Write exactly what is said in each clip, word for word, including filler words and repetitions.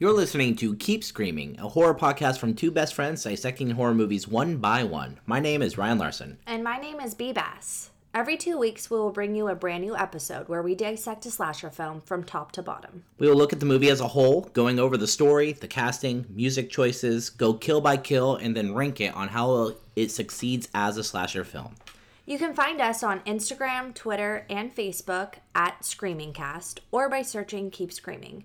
You're listening to Keep Screaming, a horror podcast from two best friends dissecting horror movies one by one. My name is Ryan Larson. And my name is B. Bass. Every two weeks, we will bring you a brand new episode where we dissect a slasher film from top to bottom. We will look at the movie as a whole, going over the story, the casting, music choices, go kill by kill, and then rank it on how it succeeds as a slasher film. You can find us on Instagram, Twitter, and Facebook at Screaming Cast, or by searching Keep Screaming.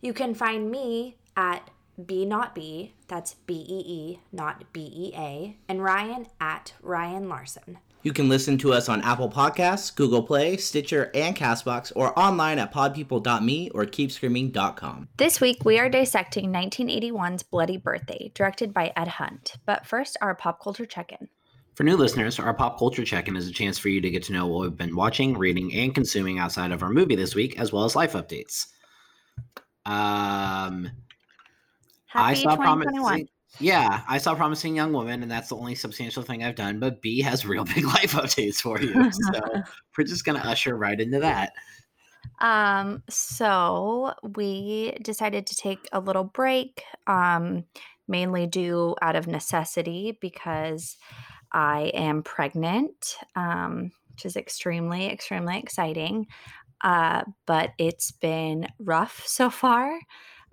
You can find me at B not B, that's B E E, not B E A, and Ryan at Ryan Larson. You can listen to us on Apple Podcasts, Google Play, Stitcher, and CastBox, or online at pod people dot me or keep screaming dot com. This week, we are dissecting nineteen eighty-one's Bloody Birthday, directed by Ed Hunt. But first, our pop culture check-in. For new listeners, our pop culture check-in is a chance for you to get to know what we've been watching, reading, and consuming outside of our movie this week, as well as life updates. Um, Happy I saw promising, yeah, I saw Promising Young Woman, and that's the only substantial thing I've done. But B has real big life updates for you, so we're just gonna usher right into that. Um, so we decided to take a little break, um, mainly due out of necessity because I am pregnant, um, which is extremely, extremely exciting. Uh, but it's been rough so far,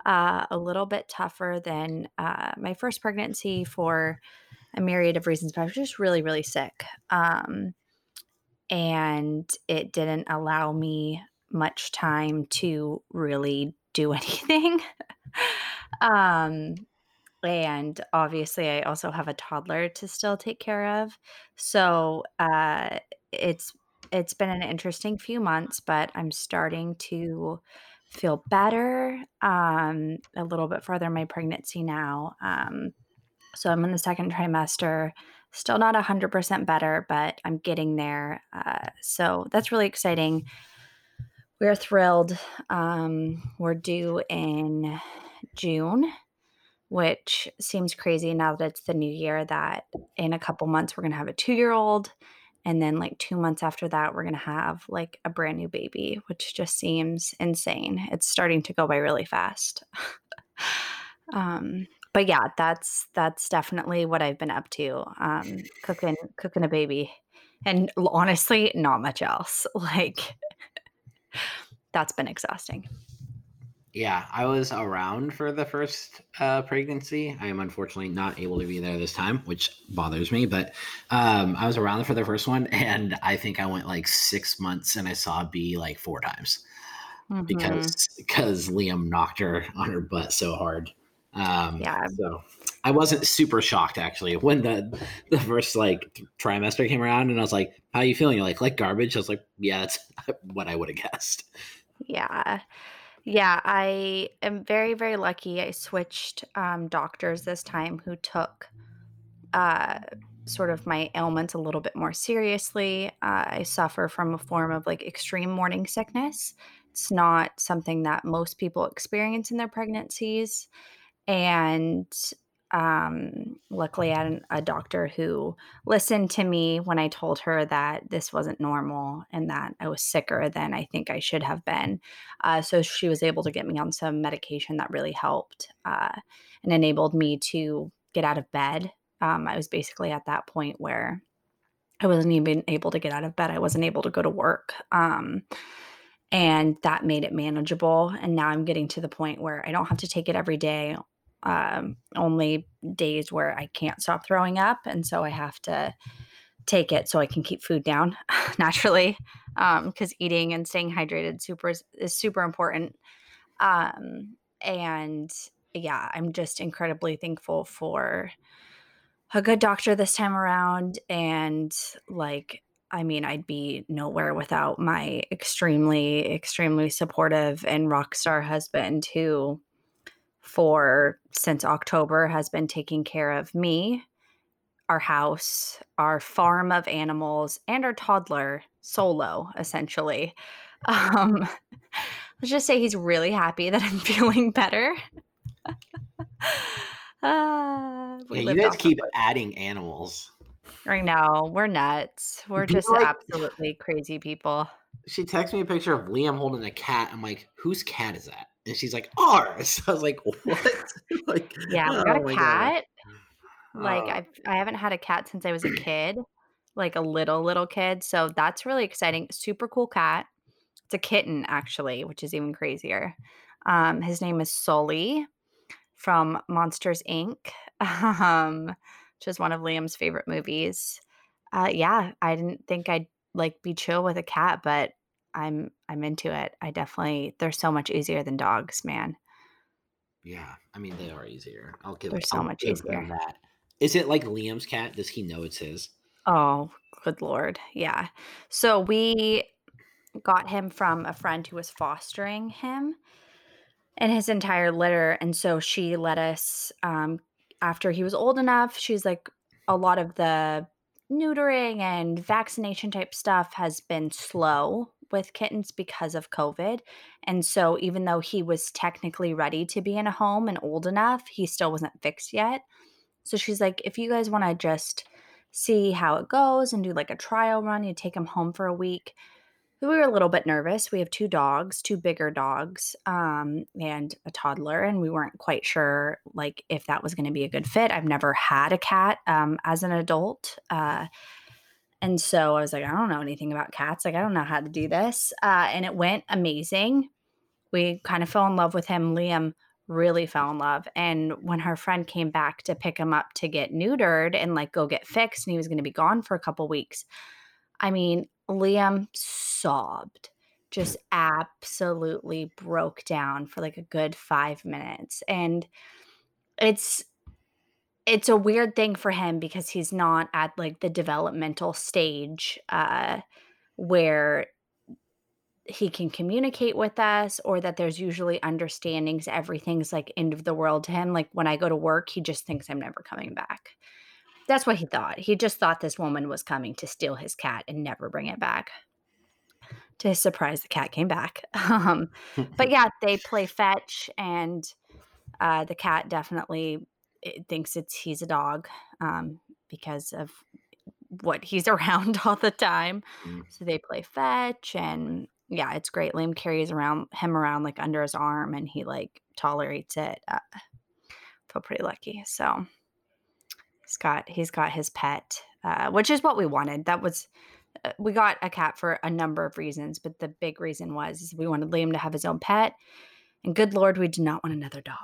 uh, a little bit tougher than uh, my first pregnancy for a myriad of reasons, but I was just really, really sick. Um, and it didn't allow me much time to really do anything. um, and obviously I also have a toddler to still take care of. So uh, it's It's been an interesting few months, but I'm starting to feel better um, a little bit further in my pregnancy now. Um, so I'm in the second trimester, still not one hundred percent better, but I'm getting there. Uh, so that's really exciting. We're thrilled. Um, we're due in June, which seems crazy now that it's the new year, that in a couple months we're going to have a two-year-old. And then like two months after that, we're going to have like a brand new baby, which just seems insane. It's starting to go by really fast. um, but yeah, that's that's definitely what I've been up to. Um, cooking, cooking a baby. And honestly, not much else. Like that's been exhausting. Yeah, I was around for the first uh, pregnancy. I am unfortunately not able to be there this time, which bothers me, but um, I was around for the first one, and I think I went like six months, and I saw B like four times mm-hmm. because because Liam knocked her on her butt so hard. Um, yeah. So I wasn't super shocked, actually, when the, the first like trimester came around, and I was like, how are you feeling? You're like, like garbage? I was like, yeah, that's what I would have guessed. Yeah. Yeah, I am very, very lucky. I switched um, doctors this time who took uh, sort of my ailments a little bit more seriously. Uh, I suffer from a form of like extreme morning sickness. It's not something that most people experience in their pregnancies. And um, luckily I had a doctor who listened to me when I told her that this wasn't normal and that I was sicker than I think I should have been. Uh, so she was able to get me on some medication that really helped, uh, and enabled me to get out of bed. Um, I was basically at that point where I wasn't even able to get out of bed. I wasn't able to go to work. Um, and that made it manageable. And now I'm getting to the point where I don't have to take it every day. Um, only days where I can't stop throwing up. And so I have to take it so I can keep food down naturally. Um, cause eating and staying hydrated super is super important. Um, and yeah, I'm just incredibly thankful for a good doctor this time around. And like, I mean, I'd be nowhere without my extremely, extremely supportive and rock star husband who for since October has been taking care of me, our house, our farm of animals, and our toddler solo, essentially. Um, let's just say he's really happy that I'm feeling better. uh, we yeah, you guys keep adding animals. I know. We're nuts. We're people just like, absolutely crazy people. She texted me a picture of Liam holding a cat. I'm like, whose cat is that? And she's like, ours. I was like, what? like, yeah, we got oh a cat. God. Like, I've, I haven't had a cat since I was a kid, like a little, little kid. So that's really exciting. Super cool cat. It's a kitten, actually, which is even crazier. Um, his name is Sully from Monsters, Incorporated, um, which is one of Liam's favorite movies. Uh, yeah, I didn't think I'd like be chill with a cat, but I'm I'm into it. I definitely they're so much easier than dogs, man. Yeah, I mean they are easier. I'll give. They're so I'll much easier. That. Is it like Liam's cat? Does he know it's his? Oh, good Lord, yeah. So we got him from a friend who was fostering him and his entire litter, and so she let us. Um, after he was old enough, she's like a lot of the neutering and vaccination type stuff has been slow with kittens because of COVID. And so even though he was technically ready to be in a home and old enough, he still wasn't fixed yet. So she's like, if you guys want to just see how it goes and do like a trial run, you take him home for a week. We were a little bit nervous. We have two dogs, two bigger dogs, um, and a toddler. And we weren't quite sure like if that was going to be a good fit. I've never had a cat um, as an adult. Uh And so I was like, I don't know anything about cats. Like, I don't know how to do this. Uh, and it went amazing. We kind of fell in love with him. Liam really fell in love. And when her friend came back to pick him up to get neutered and like go get fixed, and he was going to be gone for a couple weeks, I mean, Liam sobbed, just absolutely broke down for like a good five minutes. And it's... It's a weird thing for him because he's not at like the developmental stage uh, where he can communicate with us or that there's usually understandings. Everything's like end of the world to him. Like when I go to work, he just thinks I'm never coming back. That's what he thought. He just thought this woman was coming to steal his cat and never bring it back. To his surprise, the cat came back. um, but yeah, they play fetch and uh, the cat definitely... It thinks it's he's a dog um, because of what he's around all the time. Mm. So they play fetch, and yeah, it's great. Liam carries around him around like under his arm, and he like tolerates it. Uh, feel pretty lucky. So he's got he's got his pet, uh, which is what we wanted. That was uh, we got a cat for a number of reasons, but the big reason was is we wanted Liam to have his own pet, and good Lord, we did not want another dog.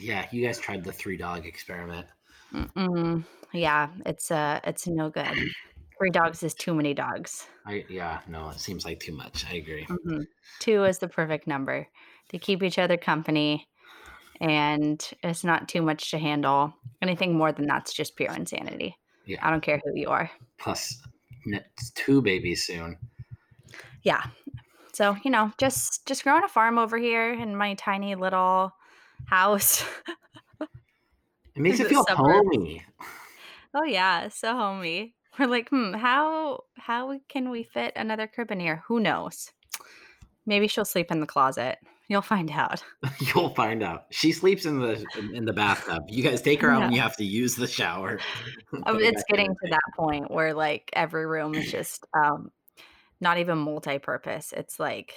Yeah, you guys tried the three dog experiment. Mm-mm. Yeah, it's uh, it's no good. Three dogs is too many dogs. I, yeah, no, it seems like too much. I agree. Mm-hmm. Two is the perfect number. They keep each other company, and it's not too much to handle. Anything more than that's just pure insanity. Yeah, I don't care who you are. Plus, two babies soon. Yeah, so you know, just just growing a farm over here in my tiny little house. It makes it feel homey. Oh yeah, so homey. We're like, hmm, how how can we fit another crib in here? Who knows? Maybe she'll sleep in the closet. You'll find out. You'll find out. She sleeps in the in the bathtub. You guys take her out yeah. when you have to use the shower. It's getting to that point where like every room is just um, not even multi-purpose. It's like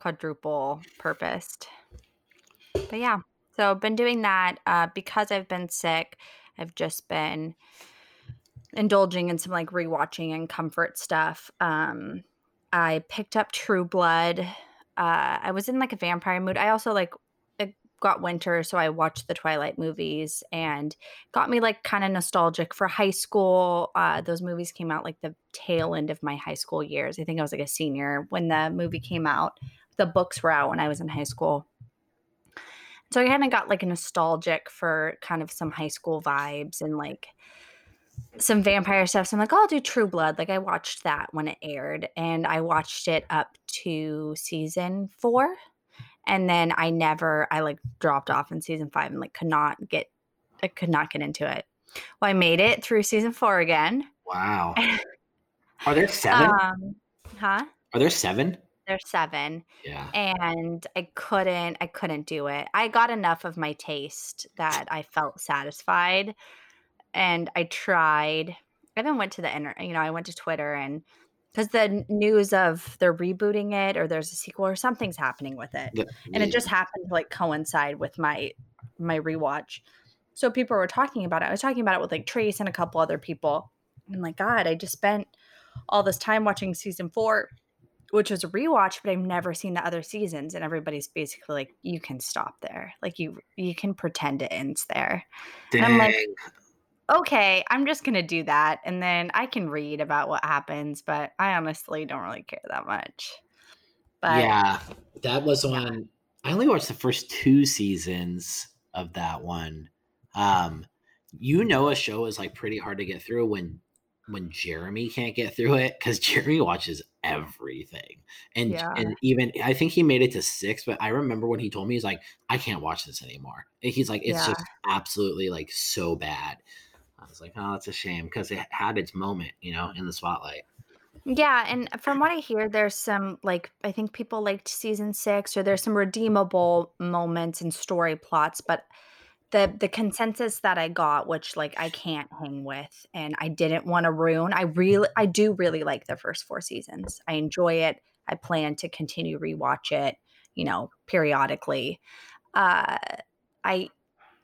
quadruple purposed. But yeah, so I've been doing that uh, because I've been sick. I've just been indulging in some like rewatching and comfort stuff. Um, I picked up True Blood. Uh, I was in like a vampire mood. I also like it got winter, so I watched the Twilight movies and got me like kind of nostalgic for high school. Uh, those movies came out like the tail end of my high school years. I think I was like a senior when the movie came out. The books were out when I was in high school. So I kind of got like a nostalgic for kind of some high school vibes and like some vampire stuff. So I'm like, oh, I'll do True Blood. Like I watched that when it aired, and I watched it up to season four. And then I never, I like dropped off in season five and like could not get, I could not get into it. Well, I made it through season four again. Wow. Are there seven? Um, huh? Are there seven? There's seven. Yeah. And I couldn't, I couldn't do it. I got enough of my taste that I felt satisfied. And I tried, I then went to the internet, you know, I went to Twitter and because the news of they're rebooting it or there's a sequel or something's happening with it. Yeah. And it just happened to like coincide with my, my rewatch. So people were talking about it. I was talking about it with like Trace and a couple other people. And like, God, I just spent all this time watching season four, which was a rewatch, but I've never seen the other seasons. And everybody's basically like, you can stop there. Like you, you can pretend it ends there. Dang. And I'm like, okay, I'm just going to do that. And then I can read about what happens, but I honestly don't really care that much. But yeah, that was on, I only watched the first two seasons of that one. Um, you know, a show is like pretty hard to get through when, when Jeremy can't get through it, because Jeremy watches everything. And, yeah. and even, I think he made it to six, but I remember when he told me, he's like, I can't watch this anymore. And he's like, it's yeah. just absolutely like so bad. I was like, oh, that's a shame because it had its moment, you know, in the spotlight. Yeah. And from what I hear, there's some like, I think people liked season six or there's some redeemable moments and story plots, but the the consensus that I got, which like I can't hang with and I didn't want to ruin. I really, I do really like the first four seasons. I enjoy it. I plan to continue rewatch it, you know, periodically. Uh, I,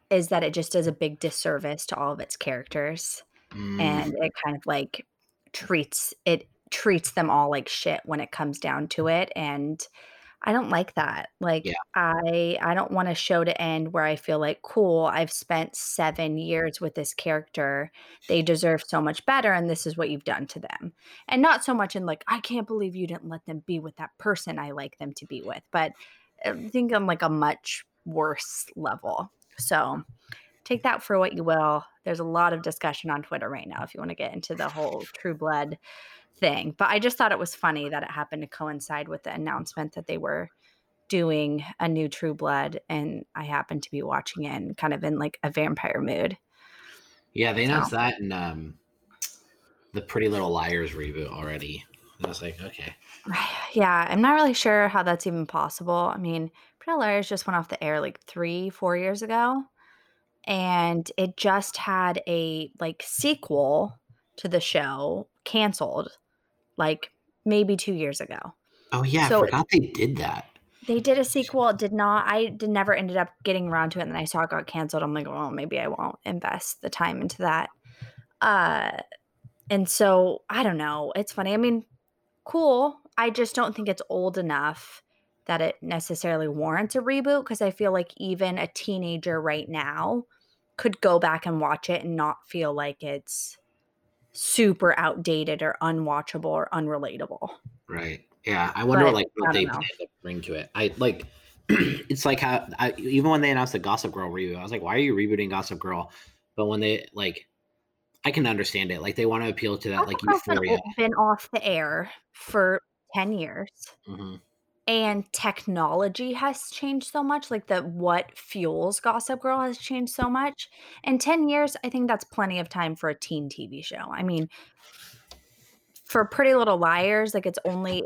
is that it just does a big disservice to all of its characters mm. and it kind of like treats it treats them all like shit when it comes down to it. And I don't like that. Like yeah. I, I don't want a show to end where I feel like, cool, I've spent seven years with this character. They deserve so much better. And this is what you've done to them. And not so much in like, I can't believe you didn't let them be with that person I like them to be with, but I think I'm like a much worse level. So take that for what you will. There's a lot of discussion on Twitter right now if you want to get into the whole True Blood thing. But I just thought it was funny that it happened to coincide with the announcement that they were doing a new True Blood. And I happened to be watching it and kind of in like a vampire mood. Yeah, they announced so. that in um, the Pretty Little Liars reboot already. And I was like, okay. Yeah, I'm not really sure how that's even possible. I mean, Pretty Little Liars just went off the air like three, four years ago. And it just had a like sequel to the show canceled like maybe two years ago. Oh, yeah. So I forgot it, they did that. They did a sequel. It did not. I did never ended up getting around to it. And then I saw it got canceled. I'm like, well, maybe I won't invest the time into that. Uh, and so I don't know. It's funny. I mean, cool. I just don't think it's old enough that it necessarily warrants a reboot, because I feel like even a teenager right now could go back and watch it and not feel like it's super outdated or unwatchable or unrelatable. Right. Yeah. I wonder but, like what they plan to bring to it. I like, it's like how I, even when they announced the Gossip Girl reboot, I was like, why are you rebooting Gossip Girl? But when they like, I can understand it. Like they want to appeal to that, like euphoria. It's been off the air for ten years. Mm-hmm. And technology has changed so much, like the what fuels Gossip Girl has changed so much. In ten years, I think that's plenty of time for a teen T V show. I mean, for Pretty Little Liars, like it's only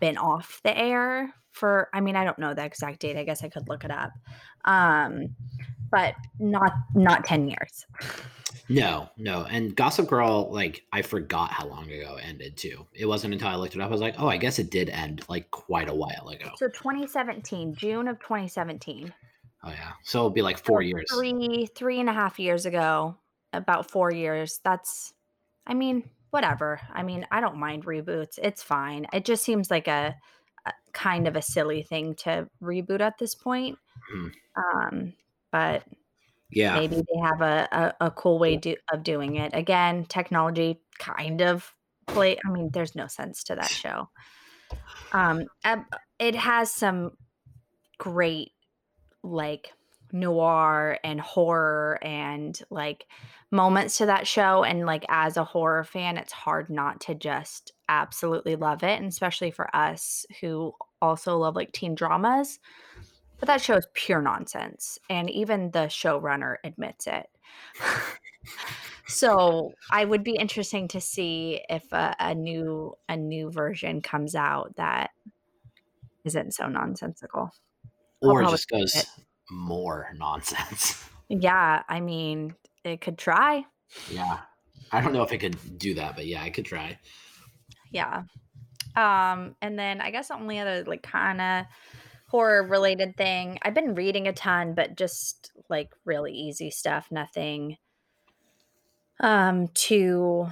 been off the air for, I mean, I don't know the exact date. I guess I could look it up. Um, but not not ten years. No, no. And Gossip Girl, like, I forgot how long ago it ended, too. It wasn't until I looked it up. I was like, oh, I guess it did end, like, quite a while ago. So twenty seventeen, June of twenty seventeen. Oh, yeah. So it'll be like four so years. Three, three and a half years ago, about four years. That's, I mean, whatever. I mean, I don't mind reboots. It's fine. It just seems like a, a kind of a silly thing to reboot at this point. Mm. Um, but... Yeah, maybe they have a, a, a cool way do, of doing it. Again, technology kind of play. I mean, there's no sense to that show. Um, it has some great like noir and horror and like moments to that show. And like as a horror fan, it's hard not to just absolutely love it. And especially for us who also love like teen dramas. But that show is pure nonsense, and even the showrunner admits it. So I would be interesting to see if a, a new a new version comes out that isn't so nonsensical, or just goes it. more nonsense. Yeah, I mean, it could try. Yeah, I don't know if it could do that, but yeah, it could try. Yeah, um, and then I guess the only other like kind of horror related thing, I've been reading a ton, but just like really easy stuff, nothing um too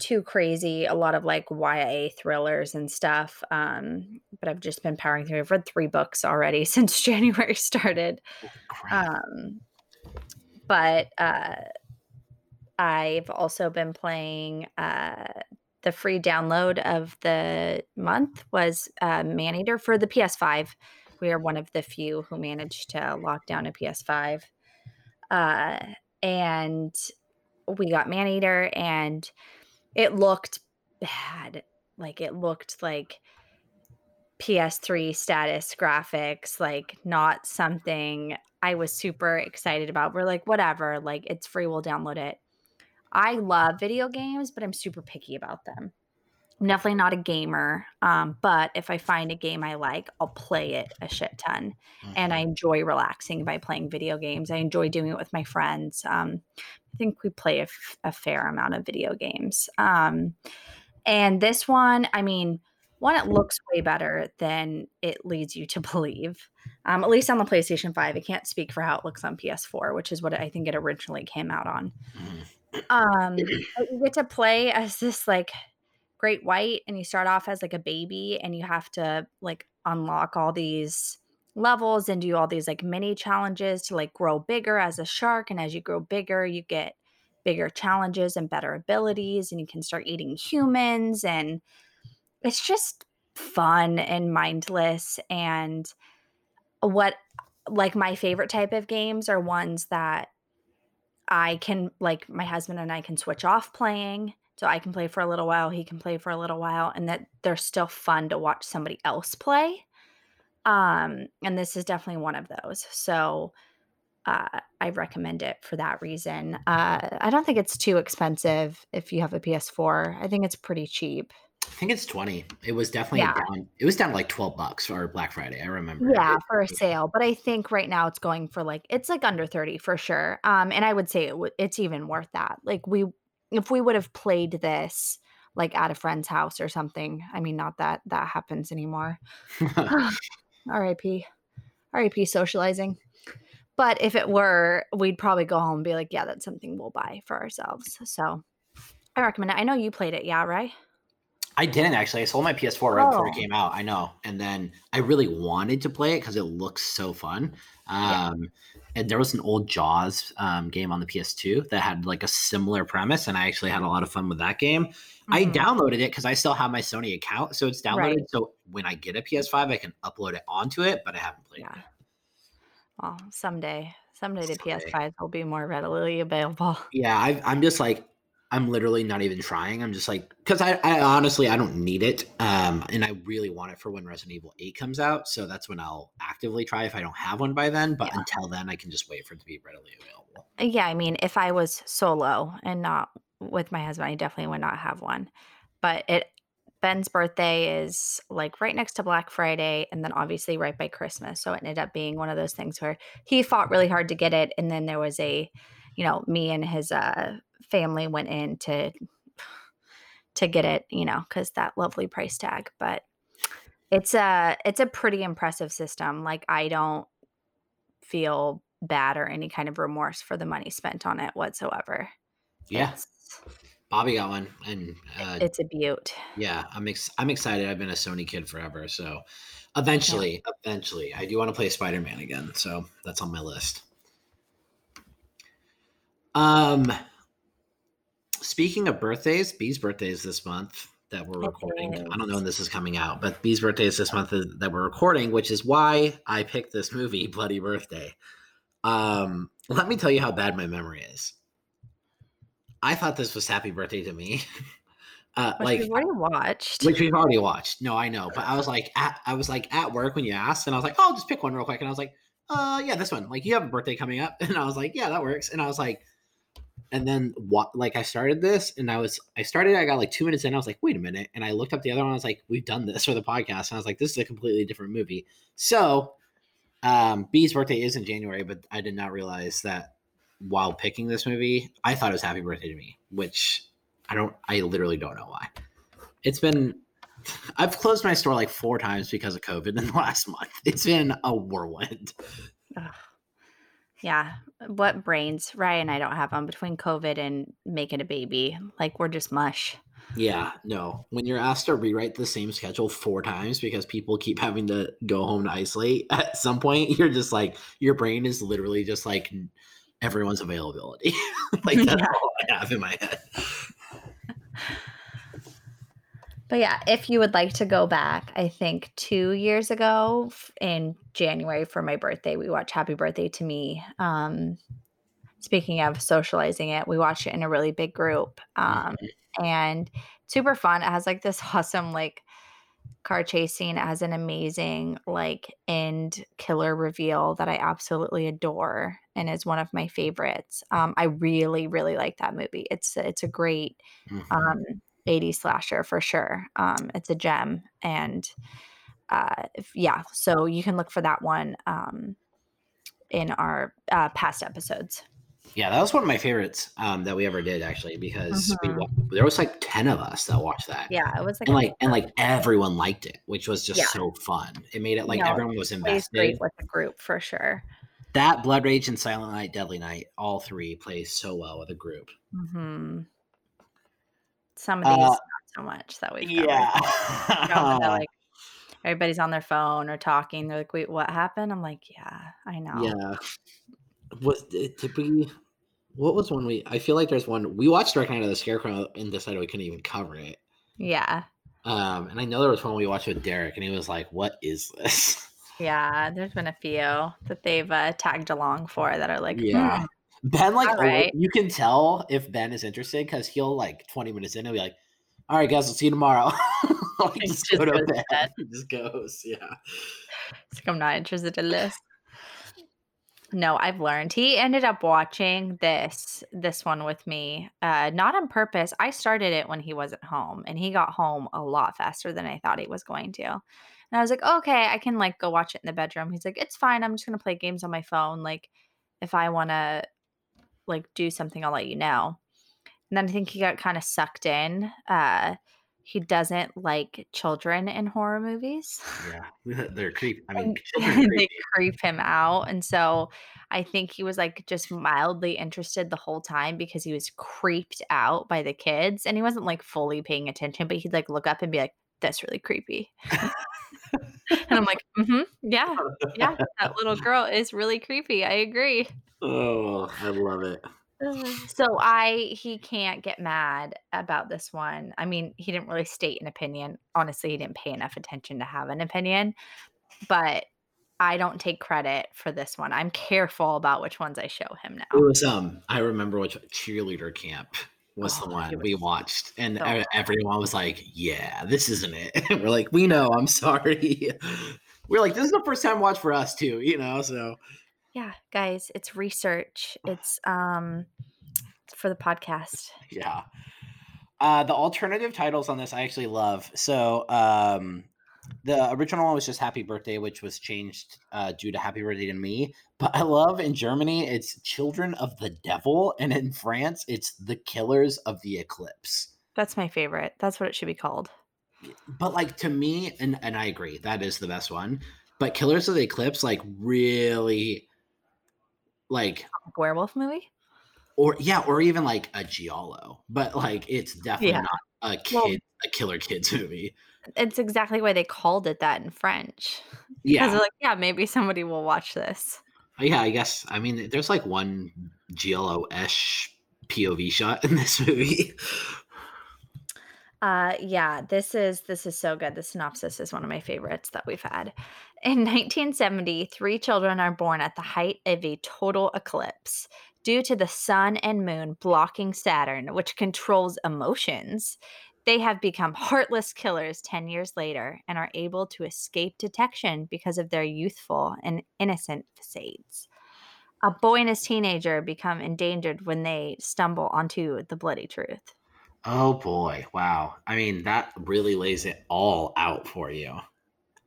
too crazy, a lot of like Y A thrillers and stuff, um but I've just been powering through. I've read three books already since January started. um but uh I've also been playing uh the free download of the month was uh Man Eater for the P S five. We are one of the few who managed to lock down a P S five, uh and we got Man Eater, and it looked bad. Like it looked like P S three status graphics, like not something I was super excited about. We're like, whatever, like it's free, we'll download it. I love video games, but I'm super picky about them. I'm definitely not a gamer, um, but if I find a game I like, I'll play it a shit ton. Mm-hmm. And I enjoy relaxing by playing video games. I enjoy doing it with my friends. Um, I think we play a, f- a fair amount of video games. Um, and this one, I mean, one, it looks way better than it leads you to believe, um, at least on the PlayStation five. I can't speak for how it looks on P S four, which is what I think it originally came out on. Um, but you get to play as this, like, great white, and you start off as like a baby, and you have to like unlock all these levels and do all these like mini challenges to like grow bigger as a shark. And as you grow bigger, you get bigger challenges and better abilities, and you can start eating humans, and it's just fun and mindless. And what like my favorite type of games are ones that I can like my husband and I can switch off playing. So I can play for a little while, he can play for a little while, and that they're still fun to watch somebody else play. Um, and this is definitely one of those. So uh, I recommend it for that reason. Uh, I don't think it's too expensive if you have a P S four. I think it's pretty cheap. I think it's twenty. It was definitely yeah. down. It was down to like twelve bucks for Black Friday. I remember. Yeah, for a sale. But I think right now it's going for like it's like under thirty for sure. Um, and I would say it w- it's even worth that. Like we. If we would have played this like at a friend's house or something, I mean, not that that happens anymore. R I P. R I P socializing. But if it were, we'd probably go home and be like, yeah, that's something we'll buy for ourselves. So I recommend it. I know you played it. Yeah, right? I didn't actually. I sold my P S four right oh. before it came out. I know. And then I really wanted to play it because it looks so fun. Um, yeah. And there was an old Jaws um, game on the P S two that had like a similar premise, and I actually had a lot of fun with that game. Mm-hmm. I downloaded it because I still have my Sony account, so it's downloaded. Right. So when I get a P S five, I can upload it onto it, but I haven't played yeah. it. Well, someday, someday, someday the P S fives will be more readily available. Yeah, I, I'm just like, I'm literally not even trying. I'm just like, because I, I honestly, I don't need it. Um, and I really want it for when Resident Evil eight comes out. So that's when I'll actively try if I don't have one by then. But yeah. until then, I can just wait for it to be readily available. Yeah. I mean, if I was solo and not with my husband, I definitely would not have one. But it Ben's birthday is like right next to Black Friday, and then obviously right by Christmas. So it ended up being one of those things where he fought really hard to get it. And then there was a, you know, me and his, uh, family went in to to get it, you know, because that lovely price tag. But it's a it's a pretty impressive system. Like I don't feel bad or any kind of remorse for the money spent on it whatsoever. Yeah, it's, Bobby got one, and uh, it's a beaut. Yeah, I'm ex- I'm excited. I've been a Sony kid forever, so eventually, yeah. eventually, I do want to play Spider-Man again. So that's on my list. Um. Speaking of birthdays, Bee's birthday is this month that we're recording. I don't know when this is coming out, but Bee's birthday is this month that we're recording, which is why I picked this movie, Bloody Birthday. Um, let me tell you how bad my memory is. I thought this was Happy Birthday to Me, Uh, which like we've already watched. Which we've already watched. No, I know. But I was like, at, I was like at work when you asked, and I was like, oh, I'll just pick one real quick. And I was like, uh, yeah, this one. Like, you have a birthday coming up, and I was like, yeah, that works. And I was like, and then what? Like, I started this, and I was, I started. I got like two minutes in. I was like, wait a minute. And I looked up the other one. I was like, we've done this for the podcast. And I was like, this is a completely different movie. So, um, B's birthday is in January, but I did not realize that while picking this movie, I thought it was Happy Birthday to Me, which. I don't, I literally don't know why. It's been, I've closed my store like four times because of COVID in the last month. It's been a whirlwind. Ugh. Yeah. What brains Ryan and I don't have on between COVID and making a baby. Like, we're just mush. Yeah. No. When you're asked to rewrite the same schedule four times because people keep having to go home to isolate, at some point, you're just like, your brain is literally just like everyone's availability. Like, that's yeah. all I have in my head. But yeah, if you would like to go back, I think two years ago in January for my birthday, we watched Happy Birthday to Me. Um, speaking of socializing it, we watched it in a really big group. Um, and super fun. It has like this awesome like car chase scene. It has an amazing like end killer reveal that I absolutely adore and is one of my favorites. Um, I really, really like that movie. It's, it's a great mm-hmm. – um, eighties slasher for sure. Um, it's a gem. And uh, if, yeah, so you can look for that one um, in our uh, past episodes. Yeah, that was one of my favorites um, that we ever did actually, because mm-hmm. we watched, there was like ten of us that watched that. Yeah, it was like and like, and like everyone liked it, which was just yeah. so fun. It made it like no, everyone was invested. It plays great with the group for sure. That, Blood Rage, and Silent Night, Deadly Night, all three play so well with a group. Mm-hmm. Some of these, uh, not so much that we've covered. Yeah. No, they're like, everybody's on their phone or talking. They're like, wait, what happened? I'm like, yeah, I know. Yeah. Was, did we, what was one we, I feel like there's one, we watched Dark Night of the Scarecrow and decided we couldn't even cover it. Yeah. Um, and I know there was one we watched with Derek and he was like, what is this? Yeah, there's been a few that they've uh, tagged along for that are like, yeah. Hmm. Ben, like, right. You can tell if Ben is interested because he'll, like, twenty minutes in, he'll be like, all right, guys, we'll see you tomorrow. Like, just, just go to bed. bed. Just goes, yeah. It's like, I'm not interested in this. No, I've learned. He ended up watching this, this one with me, uh, not on purpose. I started it when he wasn't home, and he got home a lot faster than I thought he was going to. And I was like, oh, okay, I can, like, go watch it in the bedroom. He's like, it's fine. I'm just going to play games on my phone. Like, if I want to – like do something, I'll let you know. And then I think he got kind of sucked in. Uh, he doesn't like children in horror movies. Yeah, they're creepy. I mean, creepy. They creep him out. And so I think he was like just mildly interested the whole time because he was creeped out by the kids and he wasn't like fully paying attention, but he'd like look up and be like, that's really creepy. And I'm like, mm-hmm, yeah, yeah, that little girl is really creepy. I agree. Oh, I love it. So I, he can't get mad about this one. I mean, he didn't really state an opinion. Honestly, he didn't pay enough attention to have an opinion, but I don't take credit for this one. I'm careful about which ones I show him now. It was, um, I remember which cheerleader camp was oh, the one was we watched and so everyone was like, yeah, this isn't it. And we're like, we know, I'm sorry. We're like, this is the first time watch for us too, you know? So yeah, guys, it's research. It's um for the podcast. Yeah. Uh, the alternative titles on this I actually love. So um, the original one was just Happy Birthday, which was changed uh, due to Happy Birthday to Me. But I love in Germany, it's Children of the Devil. And in France, it's The Killers of the Eclipse. That's my favorite. That's what it should be called. But like to me, and, and I agree, that is the best one. But Killers of the Eclipse like really... like a werewolf movie or yeah or even like a giallo, but like it's definitely yeah. not a kid well, a killer kids movie. It's exactly why they called it that in French. Yeah, because they're like, yeah, maybe somebody will watch this. Yeah, I guess. I mean, there's like one giallo-ish P O V shot in this movie. Uh, yeah, this is this is so good. The synopsis is one of my favorites that we've had. In nineteen seventy, three children are born at the height of a total eclipse due to the sun and moon blocking Saturn, which controls emotions. They have become heartless killers ten years later and are able to escape detection because of their youthful and innocent facades. A boy and his teenager become endangered when they stumble onto the bloody truth. Oh, boy. Wow. I mean, that really lays it all out for you.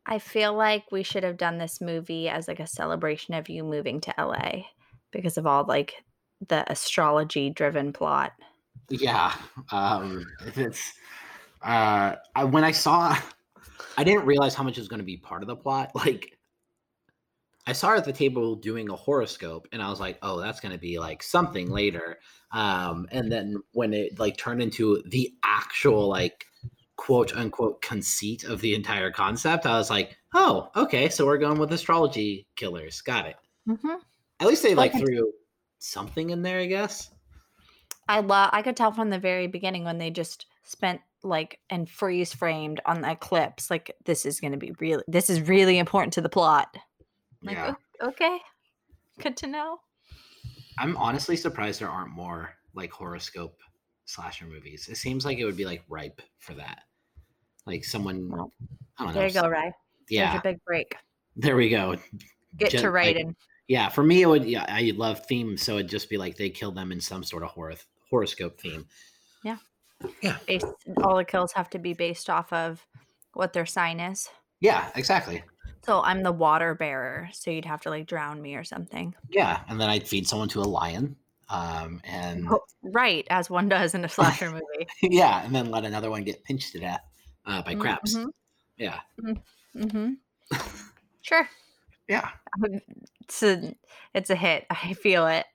I feel like we should have done this movie as like a celebration of you moving to L A because of all like the astrology-driven plot. Yeah. Um, it's, uh, I, when I saw, I didn't realize how much it was going to be part of the plot. Like, I saw her at the table doing a horoscope, and I was like, oh, that's going to be like something later. Um, and then when it like turned into the actual like quote unquote conceit of the entire concept, I was like, oh, okay. So we're going with astrology killers. Got it. Mm-hmm. At least they like okay. threw something in there, I guess. I love, I could tell from the very beginning when they just spent like and freeze framed on the eclipse. Like this is going to be really, this is really important to the plot. Like, yeah. Okay. Good to know. I'm honestly surprised there aren't more like horoscope slasher movies. It seems like it would be like ripe for that. Like someone, I don't know. There you go, Ray. Yeah. There's a big break. There we go. Get just, to writing. Like, yeah, for me, it would. Yeah, I love themes, so it'd just be like they kill them in some sort of hor- horoscope theme. Yeah, yeah. Based, all the kills have to be based off of what their sign is. Yeah, exactly. So I'm the water bearer, so you'd have to like drown me or something. Yeah, and then I'd feed someone to a lion. Um, and oh, right, as one does in a slasher movie. Yeah, and then let another one get pinched to death uh, by mm-hmm. crabs. Yeah. Mm-hmm. Sure. Yeah. It's a, it's a hit. I feel it.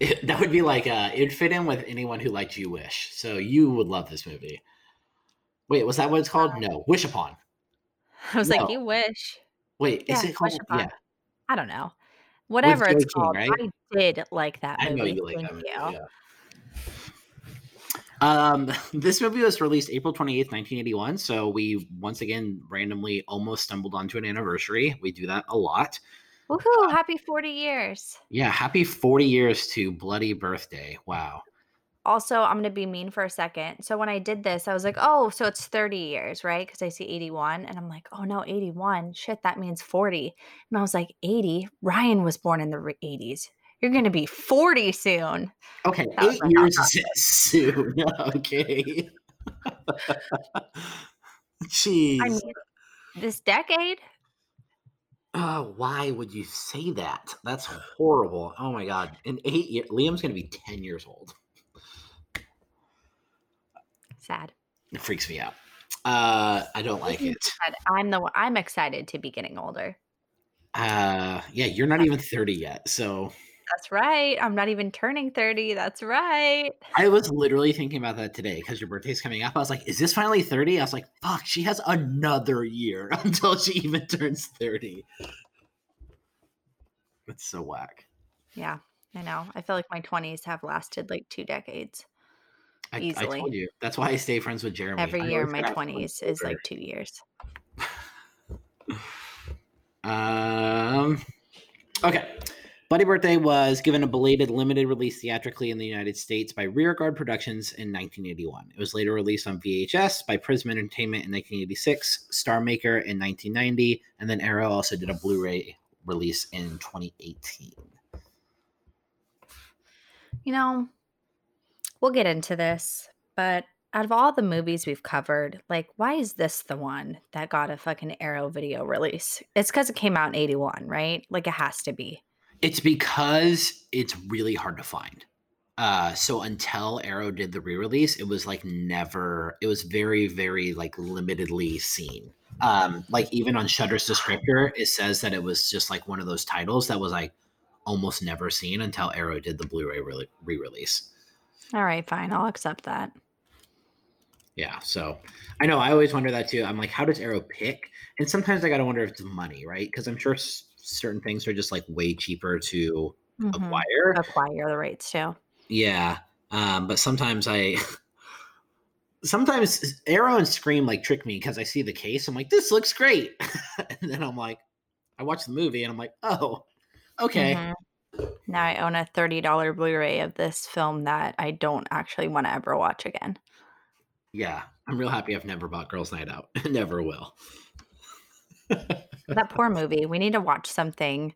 it that would be like, uh, it'd fit in with anyone who liked You Wish. So you would love this movie. Wait, was that what it's called? No. Wish Upon. I was no. like, You Wish. Wait, yeah, is it called? Yeah. I don't know. Whatever it's King, called. Right? I did like that movie. I know you like Thank that movie. You. Yeah. Um, this movie was released April twenty-eighth, nineteen eighty-one. So we once again randomly almost stumbled onto an anniversary. We do that a lot. Woohoo! Happy forty years. Yeah, happy forty years to Bloody Birthday. Wow. Also, I'm going to be mean for a second. So when I did this, I was like, oh, so it's thirty years, right? Because I see eighty-one. And I'm like, oh, no, eighty-one. Shit, that means forty. And I was like, eighty? Ryan was born in the eighties. You're going to be forty soon. Okay, eight years soon. Okay. Jeez. I mean, this decade? Oh, why would you say that? That's horrible. Oh, my God. In eight years, Liam's going to be ten years old. Sad. It freaks me out. Uh, I don't like it. I'm the one, I'm excited to be getting older. Uh, yeah, you're not even thirty yet, so... That's right. I'm not even turning thirty. That's right. I was literally thinking about that today because your birthday's coming up. I was like, is this finally thirty? I was like, fuck, she has another year until she even turns thirty. That's so whack. Yeah, I know. I feel like my twenties have lasted like two decades. I, easily. I told you. That's why I stay friends with Jeremy. Every I year my twenties is like two years. um. Okay. Bloody Birthday was given a belated limited release theatrically in the United States by Rearguard Productions in nineteen eighty-one. It was later released on V H S by Prism Entertainment in nineteen eighty-six, Star Maker in nineteen ninety, and then Arrow also did a Blu-ray release in twenty eighteen. You know, we'll get into this, but out of all the movies we've covered, like, why is this the one that got a fucking Arrow video release? It's because it came out in eighty-one, right? Like, it has to be. It's because it's really hard to find. Uh, so until Arrow did the re-release, it was like never, it was very, very like limitedly seen. Um, like even on Shudder's descriptor, it says that it was just like one of those titles that was like almost never seen until Arrow did the Blu-ray re- re-release. All right, fine. I'll accept that. Yeah. So I know I always wonder that too. I'm like, how does Arrow pick? And sometimes I got to wonder if it's money, right? Because I'm sure s- certain things are just like way cheaper to mm-hmm. acquire acquire the rights to. Yeah. Um, but sometimes I, sometimes Arrow and Scream like trick me because I see the case. I'm like, this looks great. And then I'm like, I watch the movie and I'm like, oh, okay. Mm-hmm. Now I own a thirty dollars Blu-ray of this film that I don't actually want to ever watch again. Yeah, I'm real happy I've never bought Girls Night Out. Never will. That poor movie. We need to watch something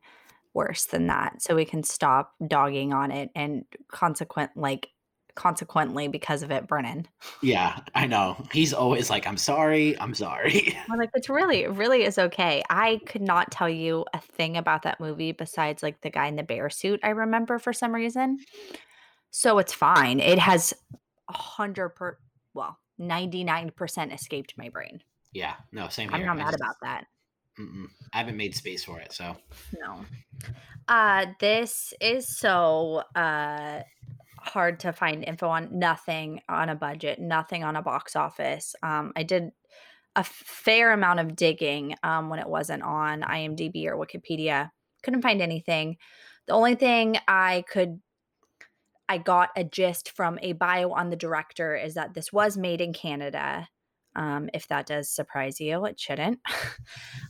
worse than that so we can stop dogging on it and consequent like consequently because of it, Brennan. Yeah, I know. He's always like, I'm sorry, I'm sorry. We're like, it's really, it really is okay. I could not tell you a thing about that movie besides like the guy in the bear suit I remember for some reason. So it's fine. It has a hundred per well, ninety-nine percent escaped my brain. Yeah, no, same here. I'm not mad just, about that. Mm-mm. I haven't made space for it, so. No. Uh, this is so uh, hard to find info on. Nothing on a budget, nothing on a box office. Um, I did a fair amount of digging um, when it wasn't on IMDb or Wikipedia. Couldn't find anything. The only thing I could I got a gist from a bio on the director is that this was made in Canada. Um, if that does surprise you, it shouldn't.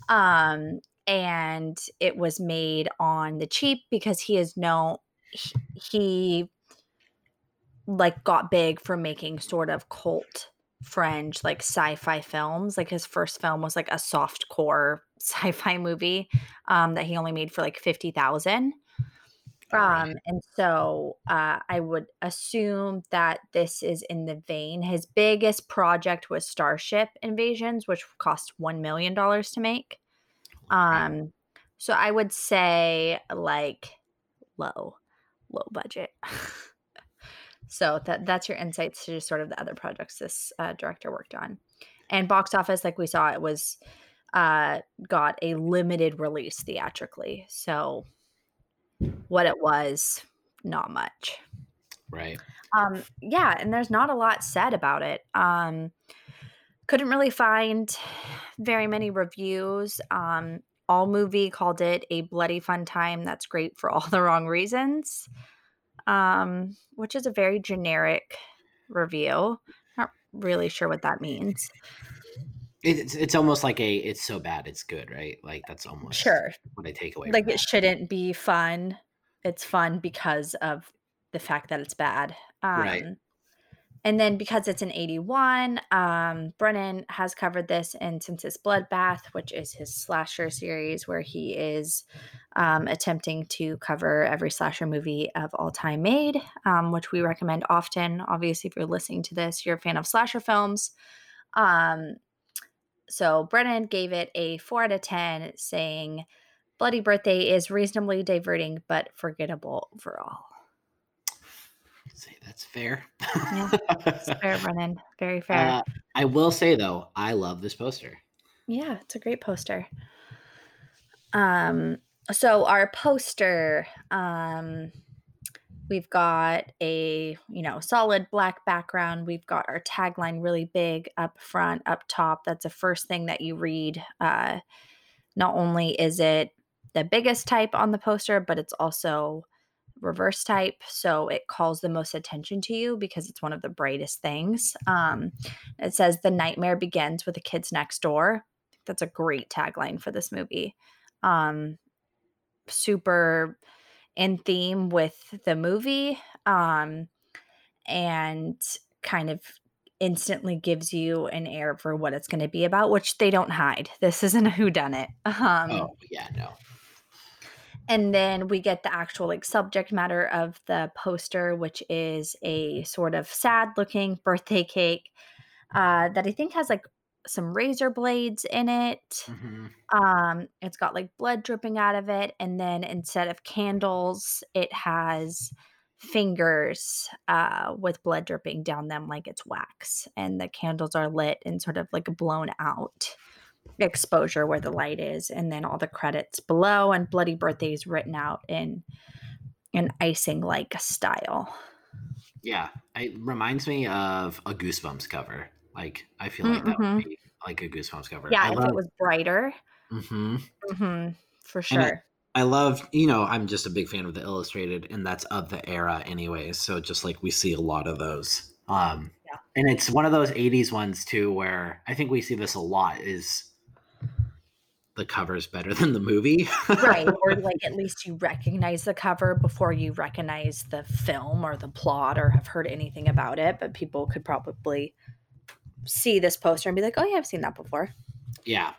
um, and it was made on the cheap because he is no, he, he like got big for making sort of cult fringe, like sci-fi films. Like his first film was like a soft core sci-fi movie um, that he only made for like fifty thousand dollars. Um, and so uh, I would assume that this is in the vein. His biggest project was Starship Invasions, which cost one million dollars to make. Um, so I would say like low, low budget. So that that's your insights to just sort of the other projects this uh, director worked on. And box office, like we saw, it was uh, got a limited release theatrically. So what it was, not much. Right. Um, yeah, and there's not a lot said about it. Um, couldn't really find very many reviews. Um, AllMovie called it a bloody fun time that's great for all the wrong reasons, um, which is a very generic review. Not really sure what that means. It's it's almost like a it's so bad it's good, right? Like that's almost sure what I take away. Like from it that. Shouldn't be fun. It's fun because of the fact that it's bad, um, right? And then because it's an eighty-one, um, Brennan has covered this in Census Bloodbath, which is his slasher series where he is um, attempting to cover every slasher movie of all time made, um, which we recommend often. Obviously, if you're listening to this, you're a fan of slasher films. Um, So Brennan gave it a four out of ten, saying Bloody Birthday is reasonably diverting but forgettable overall. I'd say that's fair. Yeah, that's fair, Brennan. Very fair. Uh, I will say, though, I love this poster. Yeah, it's a great poster. Um, so our poster, um, we've got a, you know, solid black background. We've got our tagline really big up front, up top. That's the first thing that you read. Uh, not only is it the biggest type on the poster, but it's also reverse type. So it calls the most attention to you because it's one of the brightest things. Um, it says the nightmare begins with the kids next door. That's a great tagline for this movie. Um, super in theme with the movie, um, and kind of instantly gives you an air for what it's going to be about, which they don't hide. This isn't a whodunit. Um, oh, yeah, no. And then we get the actual like subject matter of the poster, which is a sort of sad-looking birthday cake uh, that I think has like some razor blades in it. Mm-hmm. Um, it's got like blood dripping out of it. And then instead of candles, it has fingers uh, with blood dripping down them like it's wax. And the candles are lit and sort of like blown out exposure where the light is. And then all the credits below and Bloody Birthday is written out in an icing-like style. Yeah. It reminds me of a Goosebumps cover. Like, I feel like mm-hmm. that would be like a Goosebumps cover. Yeah, I if love... it was brighter. Mm-hmm. Mm-hmm. For sure. I, I love, you know, I'm just a big fan of the illustrated, and that's of the era anyways. So just like we see a lot of those. Um, yeah. And it's one of those eighties ones too, where I think we see this a lot is the cover's better than the movie. Right. Or like at least you recognize the cover before you recognize the film or the plot or have heard anything about it. But people could probably see this poster and be like, oh yeah, I've seen that before. Yeah.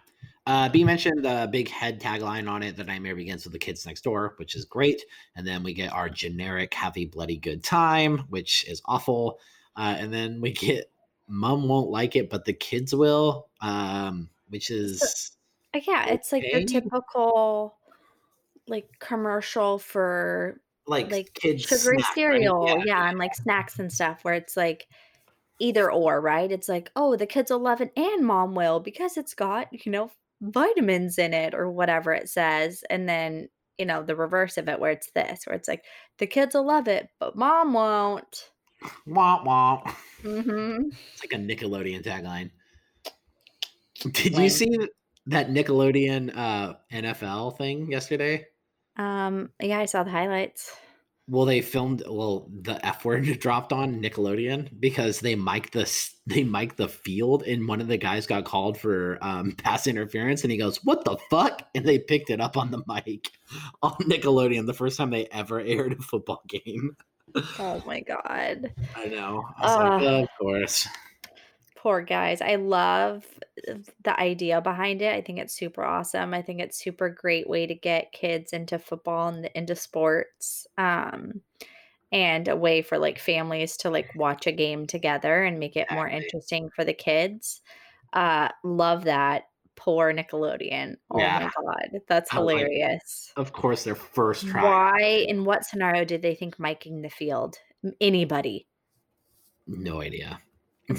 Uh, B mentioned the big head tagline on it, The Nightmare Begins with the Kids Next Door, which is great. And then we get our generic Have a Bloody Good Time, which is awful. Uh, and then we get Mom Won't Like It, But the Kids Will, um, which is... Uh, yeah, okay. It's like your typical like commercial for like, like kids sugary snack, cereal. Right? Yeah. yeah, and like snacks and stuff where it's like... Either or, right? It's like, oh, the kids will love it and mom will because it's got, you know, vitamins in it or whatever it says. And then, you know, the reverse of it where it's this, where it's like, the kids will love it, but mom won't. Womp womp. Mm-hmm. It's like a Nickelodeon tagline. Did when, you see that Nickelodeon uh, N F L thing yesterday? Um, yeah, I saw the highlights. Well, they filmed. Well, the F word dropped on Nickelodeon because they mic'd the they mic'd the field, and one of the guys got called for um, pass interference, and he goes, "What the fuck?" And they picked it up on the mic on Nickelodeon, the first time they ever aired a football game. Oh my god! I know. I was uh, like, oh, of course. Poor guys. I love the idea behind it. I think it's super awesome. I think it's super great way to get kids into football and into sports, um, and a way for like families to like watch a game together and make it more interesting for the kids. Uh, love that. Poor Nickelodeon. Oh yeah. My god, that's hilarious. Like, of course, their first try. Why? In what scenario did they think miking the field? Anybody? No idea.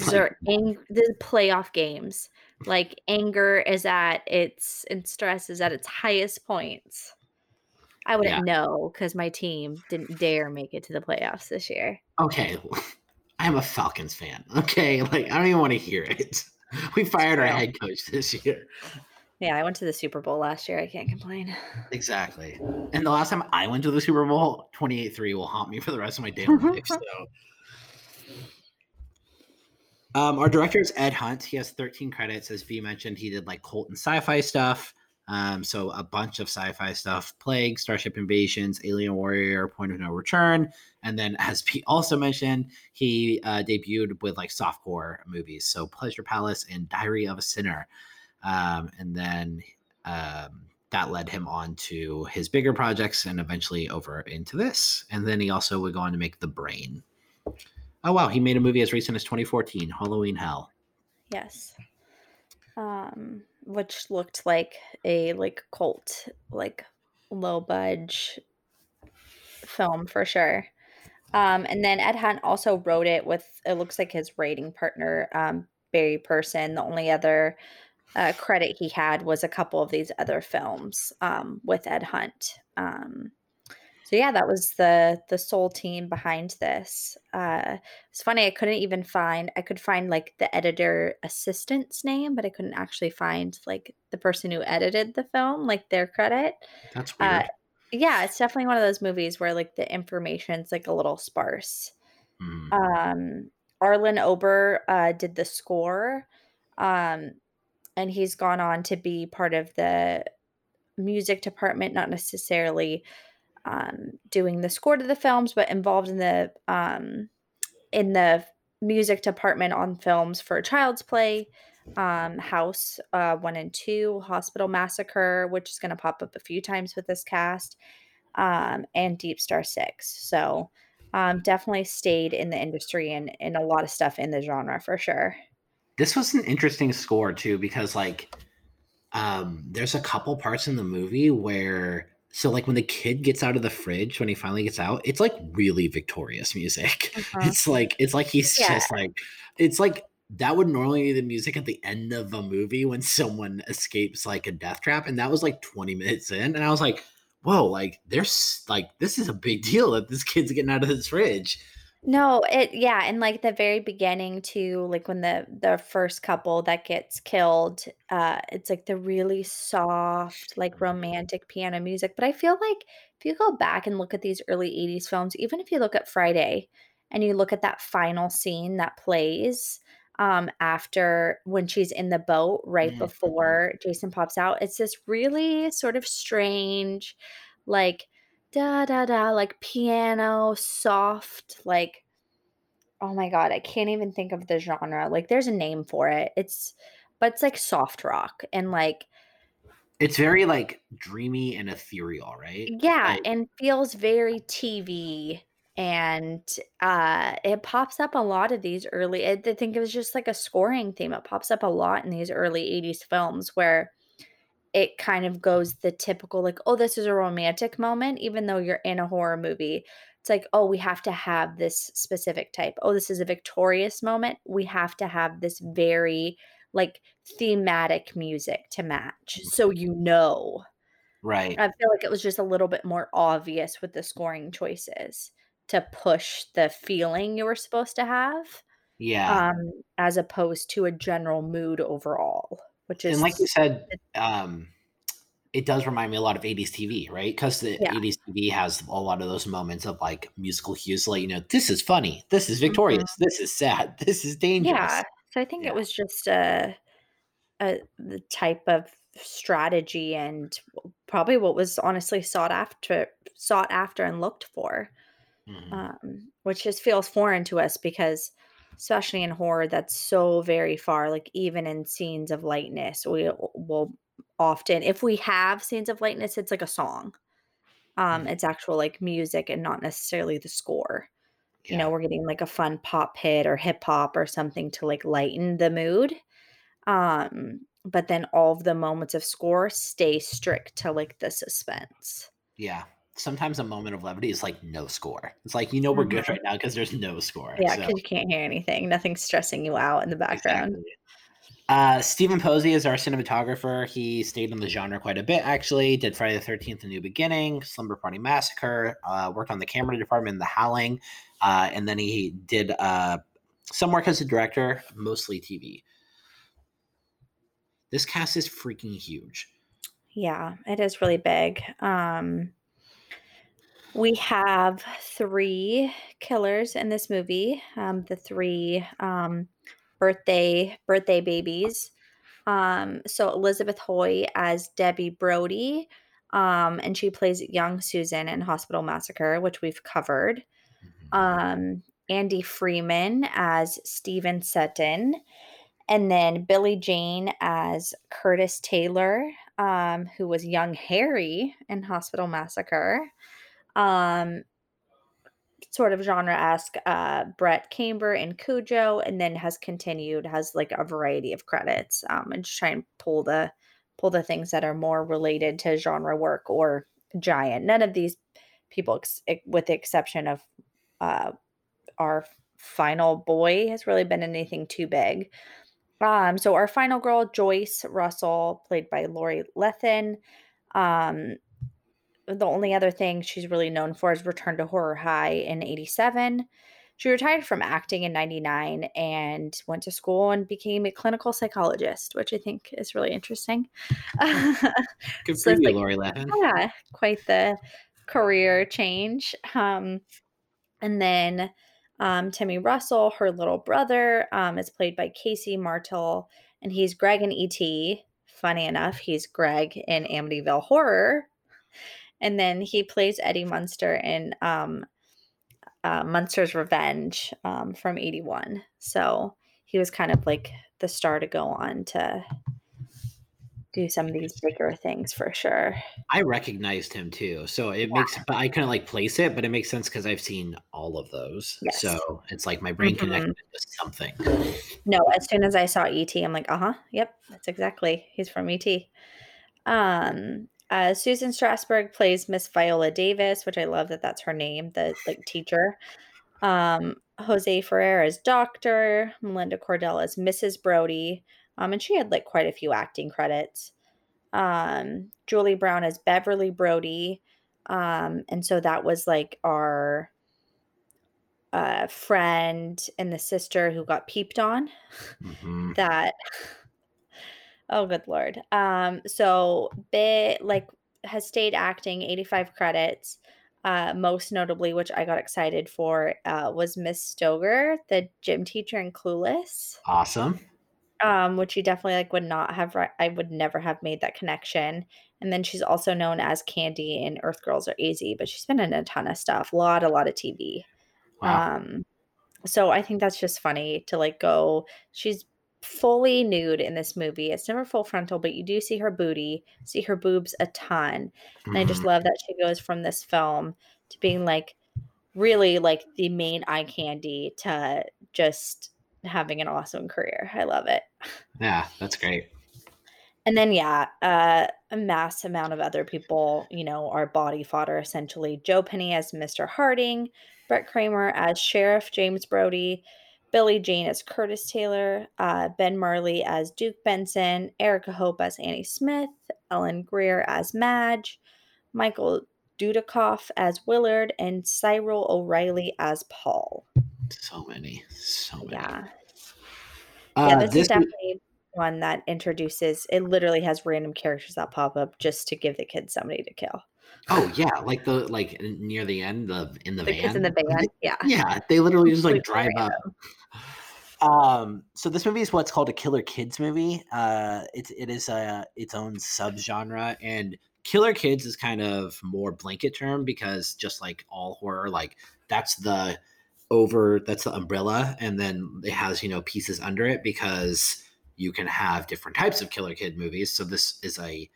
They're ang- the playoff games, like anger is at its and stress is at its highest points. I wouldn't yeah. know because my team didn't dare make it to the playoffs this year. Okay, I'm a Falcons fan. Okay, like I don't even want to hear it. We fired our head coach this year. Yeah, I went to the Super Bowl last year. I can't complain. Exactly. And the last time I went to the Super Bowl, twenty-eight three will haunt me for the rest of my damn life. So. Um, our director is Ed Hunt. He has thirteen credits. As V mentioned, he did like cult and sci-fi stuff. Um, so a bunch of sci-fi stuff. Plague, Starship Invasions, Alien Warrior, Point of No Return. And then as V also mentioned, he uh, debuted with like softcore movies. So Pleasure Palace and Diary of a Sinner. Um, and then um, that led him on to his bigger projects and eventually over into this. And then he also would go on to make The Brain. Oh, wow. He made a movie as recent as twenty fourteen, Halloween Hell. Yes. Um, which looked like a like cult, like low-budge film for sure. Um, and then Ed Hunt also wrote it with, it looks like his writing partner, um, Barry Person. The only other uh, credit he had was a couple of these other films um, with Ed Hunt. Um So yeah, that was the the sole team behind this. Uh, it's funny, I couldn't even find, I could find like the editor assistant's name, but I couldn't actually find like the person who edited the film, like their credit. That's weird. Uh, yeah, it's definitely one of those movies where like the information's like a little sparse. Mm. Um, Arlen Ober uh, did the score, um, and he's gone on to be part of the music department, not necessarily um doing the score to the films, but involved in the um in the music department on films for Child's Play, um House uh one and two, Hospital Massacre, which is going to pop up a few times with this cast, um and Deep Star Six. So um definitely stayed in the industry and in a lot of stuff in the genre for sure. This was an interesting score too, because like um there's a couple parts in the movie where so, like, when the kid gets out of the fridge, when he finally gets out, it's, like, really victorious music. Uh-huh. It's, like, it's like he's yeah. just, like, it's, like, that would normally be the music at the end of a movie when someone escapes, like, a death trap. And that was, like, twenty minutes in. And I was, like, whoa, like, there's, like, this is a big deal that this kid's getting out of his fridge. No, it, yeah. And, like, the very beginning, too, like, when the, the first couple that gets killed, uh, it's, like, the really soft, like, romantic piano music. But I feel like if you go back and look at these early eighties films, even if you look at Friday and you look at that final scene that plays um, after when she's in the boat right mm-hmm. before Jason pops out, it's this really sort of strange, like, da da da, like piano, soft, like oh my God, I can't even think of the genre. Like, there's a name for it. It's, but it's like soft rock and like. It's very like dreamy and ethereal, right? Yeah, like, and feels very T V. And uh, it pops up a lot of these early, I think it was just like a scoring theme. It pops up a lot in these early eighties films where it kind of goes the typical like, oh, this is a romantic moment, even though you're in a horror movie. It's like, oh, we have to have this specific type. Oh, this is a victorious moment. We have to have this very like thematic music to match. So, you know. Right. I feel like it was just a little bit more obvious with the scoring choices to push the feeling you were supposed to have. Yeah. Um, as opposed to a general mood overall, which is. And like you said, um, it does remind me a lot of eighties T V, right? Because the yeah. eighties T V has a lot of those moments of like musical hues, like, you know, this is funny, this is victorious, mm-hmm. this is sad, this is dangerous. Yeah. So I think yeah. it was just a, a the type of strategy and probably what was honestly sought after, sought after and looked for, mm-hmm. um, which just feels foreign to us because especially in horror, that's so very far. Like even in scenes of lightness, we will often, if we have scenes of lightness, it's like a song. Um, mm-hmm. It's actual like music and not necessarily the score. Yeah. You know, we're getting like a fun pop hit or hip hop or something to like lighten the mood. Um, but then all of the moments of score stay strict to like the suspense. Yeah. Sometimes a moment of levity is like no score. It's like, you know, we're mm-hmm. good right now because there's no score. Yeah, because so. you can't hear anything. Nothing's stressing you out in the background. Exactly. Uh, Stephen Posey is our cinematographer. He stayed in the genre quite a bit, actually. Did Friday the thirteenth, The New Beginning, Slumber Party Massacre, uh, worked on the camera department, The Howling, uh, and then he did uh, some work as a director, mostly T V. This cast is freaking huge. Yeah, it is really big. Um, we have three killers in this movie, um, the three... Um, birthday birthday babies. Um, so Elizabeth Hoy as Debbie Brody, um, and she plays young Susan in Hospital Massacre, which we've covered. Um, Andy Freeman as Stephen Sutton, and then Billie Jane as Curtis Taylor, um, who was young Harry in Hospital Massacre. Um, sort of genre-esque, uh, Brett Camber and Cujo, and then has continued, has like a variety of credits, um, and just try and pull the, pull the things that are more related to genre work or giant. None of these people, ex- with the exception of uh, our final boy, has really been anything too big. Um, so our final girl, Joyce Russell, played by Lori Lethin, um, the only other thing she's really known for is Return to Horror High in eighty-seven. She retired from acting in ninety-nine and went to school and became a clinical psychologist, which I think is really interesting. Good for so you, like, Lori Lethin. Yeah, quite the career change. Um, and then um, Timmy Russell, her little brother, um, is played by Casey Martell, and he's Greg in E T. Funny enough, he's Greg in Amityville Horror. And then he plays Eddie Munster in um, uh, Munster's Revenge um, from eighty-one. So he was kind of like the star to go on to do some of these bigger things for sure. I recognized him too. So it yeah. makes, but I couldn't like place it, but it makes sense because I've seen all of those. Yes. So it's like my brain connected mm-hmm. to something. No, as soon as I saw E T, I'm like, uh-huh, yep, that's exactly. He's from E T. Um... Uh, Susan Strasberg plays Miss Viola Davis, which I love that that's her name, the like teacher. Um, Jose Ferrer is Doctor. Melinda Cordell is Missus Brody. Um, and she had like quite a few acting credits. Um, Julie Brown is Beverly Brody. Um, and so that was like our uh, friend and the sister who got peeped on. Mm-hmm. That... Oh, good Lord. Um, so bit like has stayed acting, eighty-five credits. Uh, most notably, which I got excited for, uh, was Miss Stoger, the gym teacher in Clueless. Awesome. Um, which you definitely like would not have, re- I would never have made that connection. And then she's also known as Candy in Earth Girls Are Easy, but she's been in a ton of stuff, a lot, a lot of T V. Wow. Um, So I think that's just funny to like go. She's fully nude in this movie. It's never full frontal, but you do see her booty, see her boobs a ton. And mm-hmm. I just love that she goes from this film to being like really like the main eye candy to just having an awesome career. I love it. Yeah, that's great. And then, yeah, uh, a mass amount of other people, you know, are body fodder, essentially. Joe Penny as Mister Harding, Brett Kramer as Sheriff James Brody, Billie Jean as Curtis Taylor, uh, Ben Marley as Duke Benson, Erica Hope as Annie Smith, Ellen Greer as Madge, Michael Dudikoff as Willard, and Cyril O'Reilly as Paul. So many. So many. Yeah. Uh, yeah, this, this is definitely one that introduces, it literally has random characters that pop up just to give the kids somebody to kill. Oh yeah, like the like near the end, the in the, the van. Kids in the van, yeah. Yeah, they literally just like drive up. Um, so this movie is what's called a killer kids movie. Uh, it's it is a its own subgenre, and killer kids is kind of more blanket term because just like all horror, like that's the over that's the umbrella, and then it has, you know, pieces under it because you can have different types of killer kid movies. So this is a,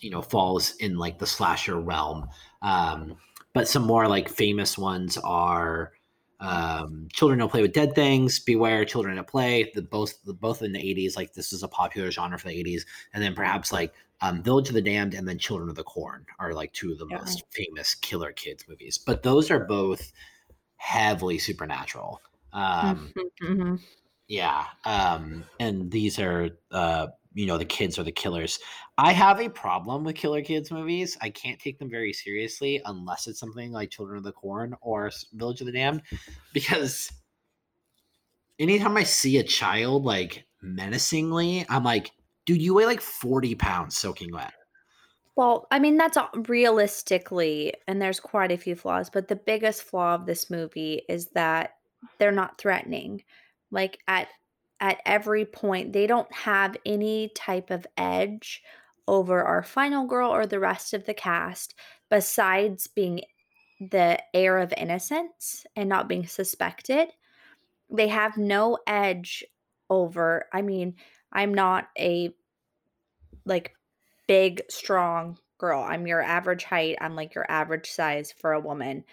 you know, falls in like the slasher realm. Um, but some more like famous ones are um, Children Don't Play with Dead Things, Beware Children at Play, the both the, both in the eighties, like this is a popular genre for the eighties. And then perhaps like um, Village of the Damned and then Children of the Corn are like two of the yeah. most famous killer kids movies. But those are both heavily supernatural. Um, mm-hmm. Yeah, um, and these are, uh, you know, the kids are the killers. I have a problem with killer kids movies. I can't take them very seriously unless it's something like Children of the Corn or Village of the Damned, because anytime I see a child, like, menacingly, I'm like, dude, you weigh like forty pounds soaking wet. Well, I mean, that's realistically, and there's quite a few flaws, but the biggest flaw of this movie is that they're not threatening. Like at at every point, they don't have any type of edge over our final girl or the rest of the cast besides being the air of innocence and not being suspected. They have no edge over, I mean, I'm not a like big, strong girl. I'm your average height. I'm like your average size for a woman.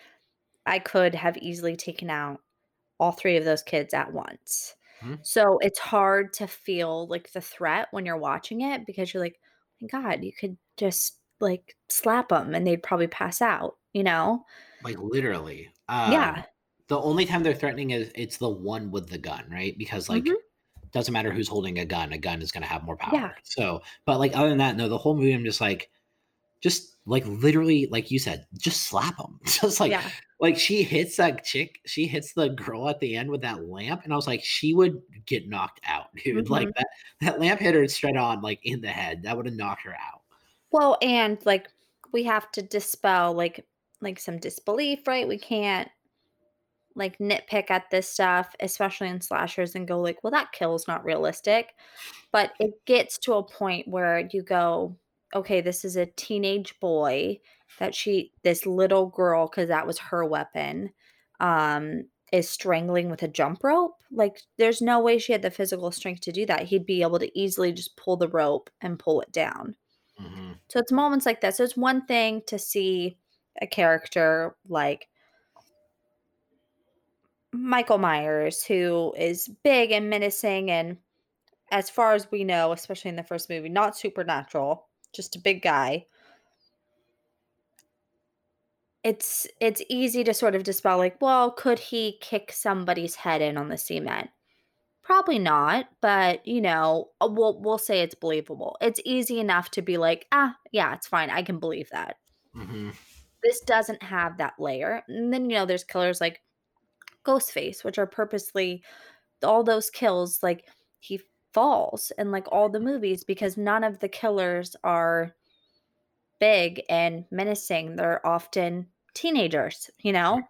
I could have easily taken out all three of those kids at once. Mm-hmm. So it's hard to feel like the threat when you're watching it because you're like, oh my God, you could just like slap them and they'd probably pass out, you know? Like literally. Um, yeah. The only time they're threatening is it's the one with the gun, right? Because like, mm-hmm. it doesn't matter who's holding a gun. A gun is going to have more power. Yeah. So, but like other than that, no, the whole movie, I'm just like, just like literally, like you said, just slap them. Just like, yeah. Like she hits that chick, she hits the girl at the end with that lamp. And I was like, she would get knocked out, dude. Mm-hmm. Like that, that lamp hit her straight on, like in the head. That would have knocked her out. Well, and like we have to dispel like like some disbelief, right? We can't like nitpick at this stuff, especially in slashers, and go like, well, that kill's not realistic. But it gets to a point where you go, okay, this is a teenage boy that she, this little girl, because that was her weapon, um, is strangling with a jump rope. Like, there's no way she had the physical strength to do that. He'd be able to easily just pull the rope and pull it down. Mm-hmm. So it's moments like that. So it's one thing to see a character like Michael Myers, who is big and menacing and, as far as we know, especially in the first movie, not supernatural, just a big guy. It's it's easy to sort of dispel, like, well, could he kick somebody's head in on the cement? Probably not, but, you know, we'll we'll say it's believable. It's easy enough to be like, ah, yeah, it's fine. I can believe that. Mm-hmm. This doesn't have that layer. And then, you know, there's killers like Ghostface, which are purposely, all those kills, like, he falls in like all the movies because none of the killers are big and menacing. They're often teenagers, you know?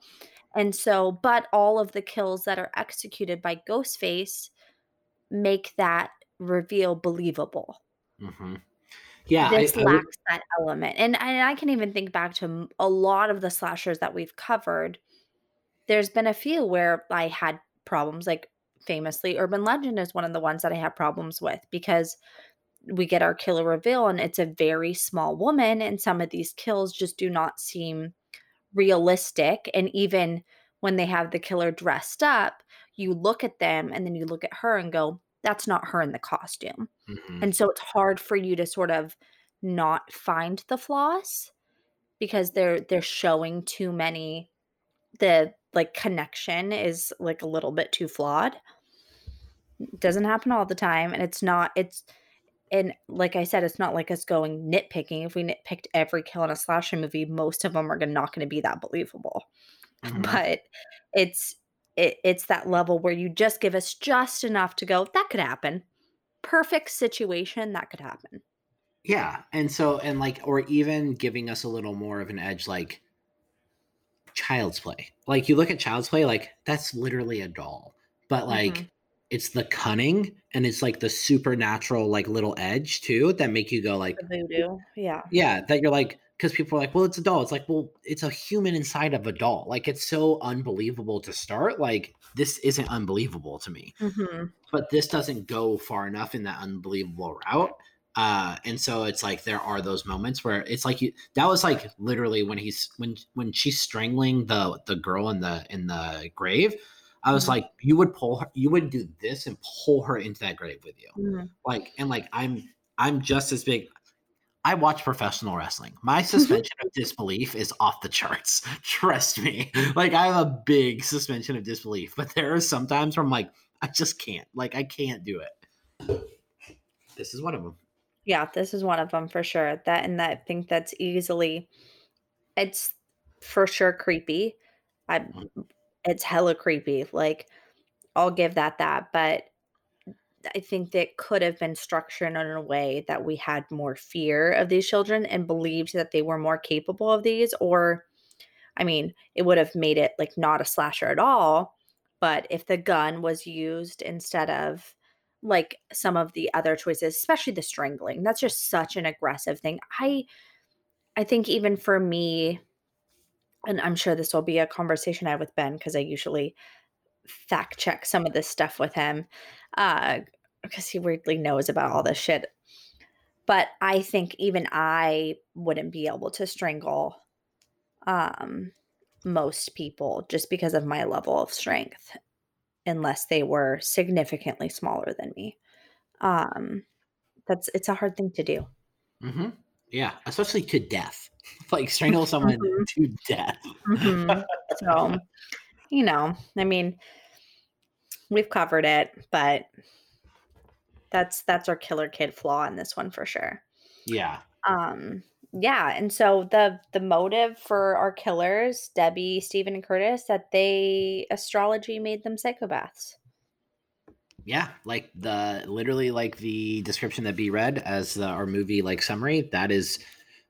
And so, but all of the kills that are executed by Ghostface make that reveal believable. Mm-hmm. Yeah. This I, I lacks would... that element. And, and I can even think back to a lot of the slashers that we've covered. There's been a few where I had problems. Like, famously, Urban Legend is one of the ones that I have problems with, because we get our killer reveal and it's a very small woman, and some of these kills just do not seem realistic. And even when they have the killer dressed up, you look at them and then you look at her and go, that's not her in the costume. Mm-hmm. And so it's hard for you to sort of not find the flaws, because they're they're showing too many. The like connection is like a little bit too flawed. It doesn't happen all the time, and it's not it's and like I said, it's not like us going nitpicking. If we nitpicked every kill in a slasher movie, most of them are not going to be that believable. Mm-hmm. But it's it, it's that level where you just give us just enough to go, that could happen. Perfect situation, that could happen. Yeah, and so and like or even giving us a little more of an edge, like Child's Play. Like, you look at Child's Play, like, that's literally a doll, but like mm-hmm. it's the cunning and it's like the supernatural, like, little edge too that make you go like the voodoo. Yeah, yeah, that you're like, because people are like, well, it's a doll. It's like, well, it's a human inside of a doll. Like, it's so unbelievable to start. Like, this isn't unbelievable to me, mm-hmm. but this doesn't go far enough in that unbelievable route. Uh, and so it's like, there are those moments where it's like, you, that was like literally when he's, when, when she's strangling the, the girl in the, in the grave, I was mm-hmm. like, you would pull her, you would do this and pull her into that grave with you. Mm-hmm. Like, and like, I'm, I'm just as big. I watch professional wrestling. My suspension of disbelief is off the charts. Trust me. Like, I have a big suspension of disbelief, but there are some times where I'm like, I just can't, like, I can't do it. This is one of them. Yeah, this is one of them for sure. That and that, I think that's easily, it's for sure creepy. I, it's hella creepy. Like, I'll give that that. But I think that could have been structured in a way that we had more fear of these children and believed that they were more capable of these. Or, I mean, it would have made it like not a slasher at all. But if the gun was used instead of, like, some of the other choices, especially the strangling. That's just such an aggressive thing. I I think even for me, and I'm sure this will be a conversation I have with Ben, because I usually fact check some of this stuff with him, uh, because he weirdly knows about all this shit. But I think even I wouldn't be able to strangle um, most people just because of my level of strength, unless they were significantly smaller than me. Um, that's, it's a hard thing to do. Mm-hmm. Yeah. Especially to death, like strangle someone mm-hmm. to death. Mm-hmm. So, you know, I mean, we've covered it, but that's, that's our killer kid flaw in this one for sure. Yeah. Um, yeah. And so the, the motive for our killers, Debbie, Stephen, and Curtis, that they, astrology made them psychopaths. Yeah. Like the, literally like the description that Bea read as the, our movie, like, summary, that is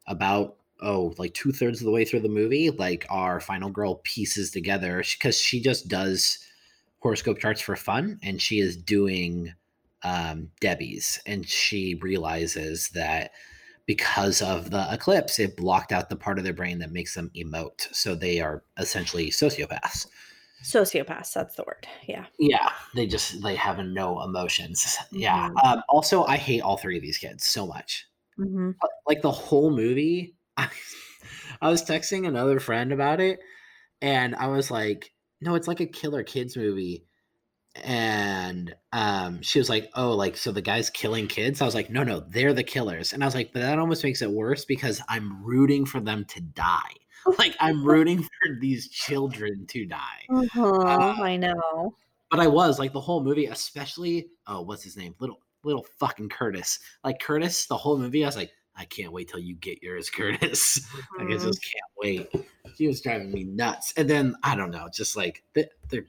about, oh, like two thirds of the way through the movie, like, our final girl pieces together, because she just does horoscope charts for fun. And she is doing um, Debbie's, and she realizes that, because of the eclipse, it blocked out the part of their brain that makes them emote. So they are essentially sociopaths. Sociopaths, that's the word. Yeah. Yeah. They just, they have no emotions. Yeah. Mm-hmm. Um, also, I hate all three of these kids so much. Mm-hmm. Like, the whole movie, I, I was texting another friend about it, and I was like, no, it's like a killer kids movie. And um she was like, oh, like, so the guy's killing kids? I was like, no, no, they're the killers. And I was like, but that almost makes it worse, because I'm rooting for them to die. Like, I'm rooting for these children to die. Uh-huh, uh, I know. But I was, like, the whole movie, especially, oh, what's his name? Little little fucking Curtis. Like, Curtis, the whole movie, I was like, I can't wait till you get yours, Curtis. Mm-hmm. Like, I just can't wait. He was driving me nuts. And then, I don't know, just like, they're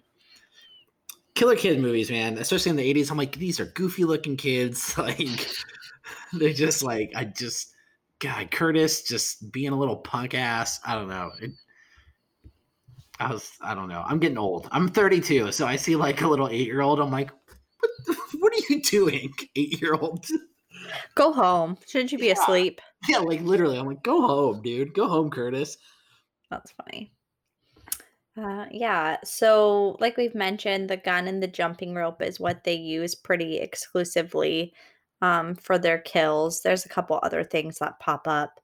killer kid movies, man, especially in the eighties. I'm like, these are goofy looking kids. Like, they're just like, I just, God, Curtis just being a little punk ass. I don't know. It, I was, I don't know. I'm getting old. I'm thirty-two. So I see like a little eight year old. I'm like, what, what are you doing? Eight year old. Go home. Shouldn't you be yeah. asleep? Yeah. Like, literally. I'm like, go home, dude. Go home, Curtis. That's funny. Uh, yeah, so like we've mentioned, the gun and the jumping rope is what they use pretty exclusively um, for their kills. There's a couple other things that pop up,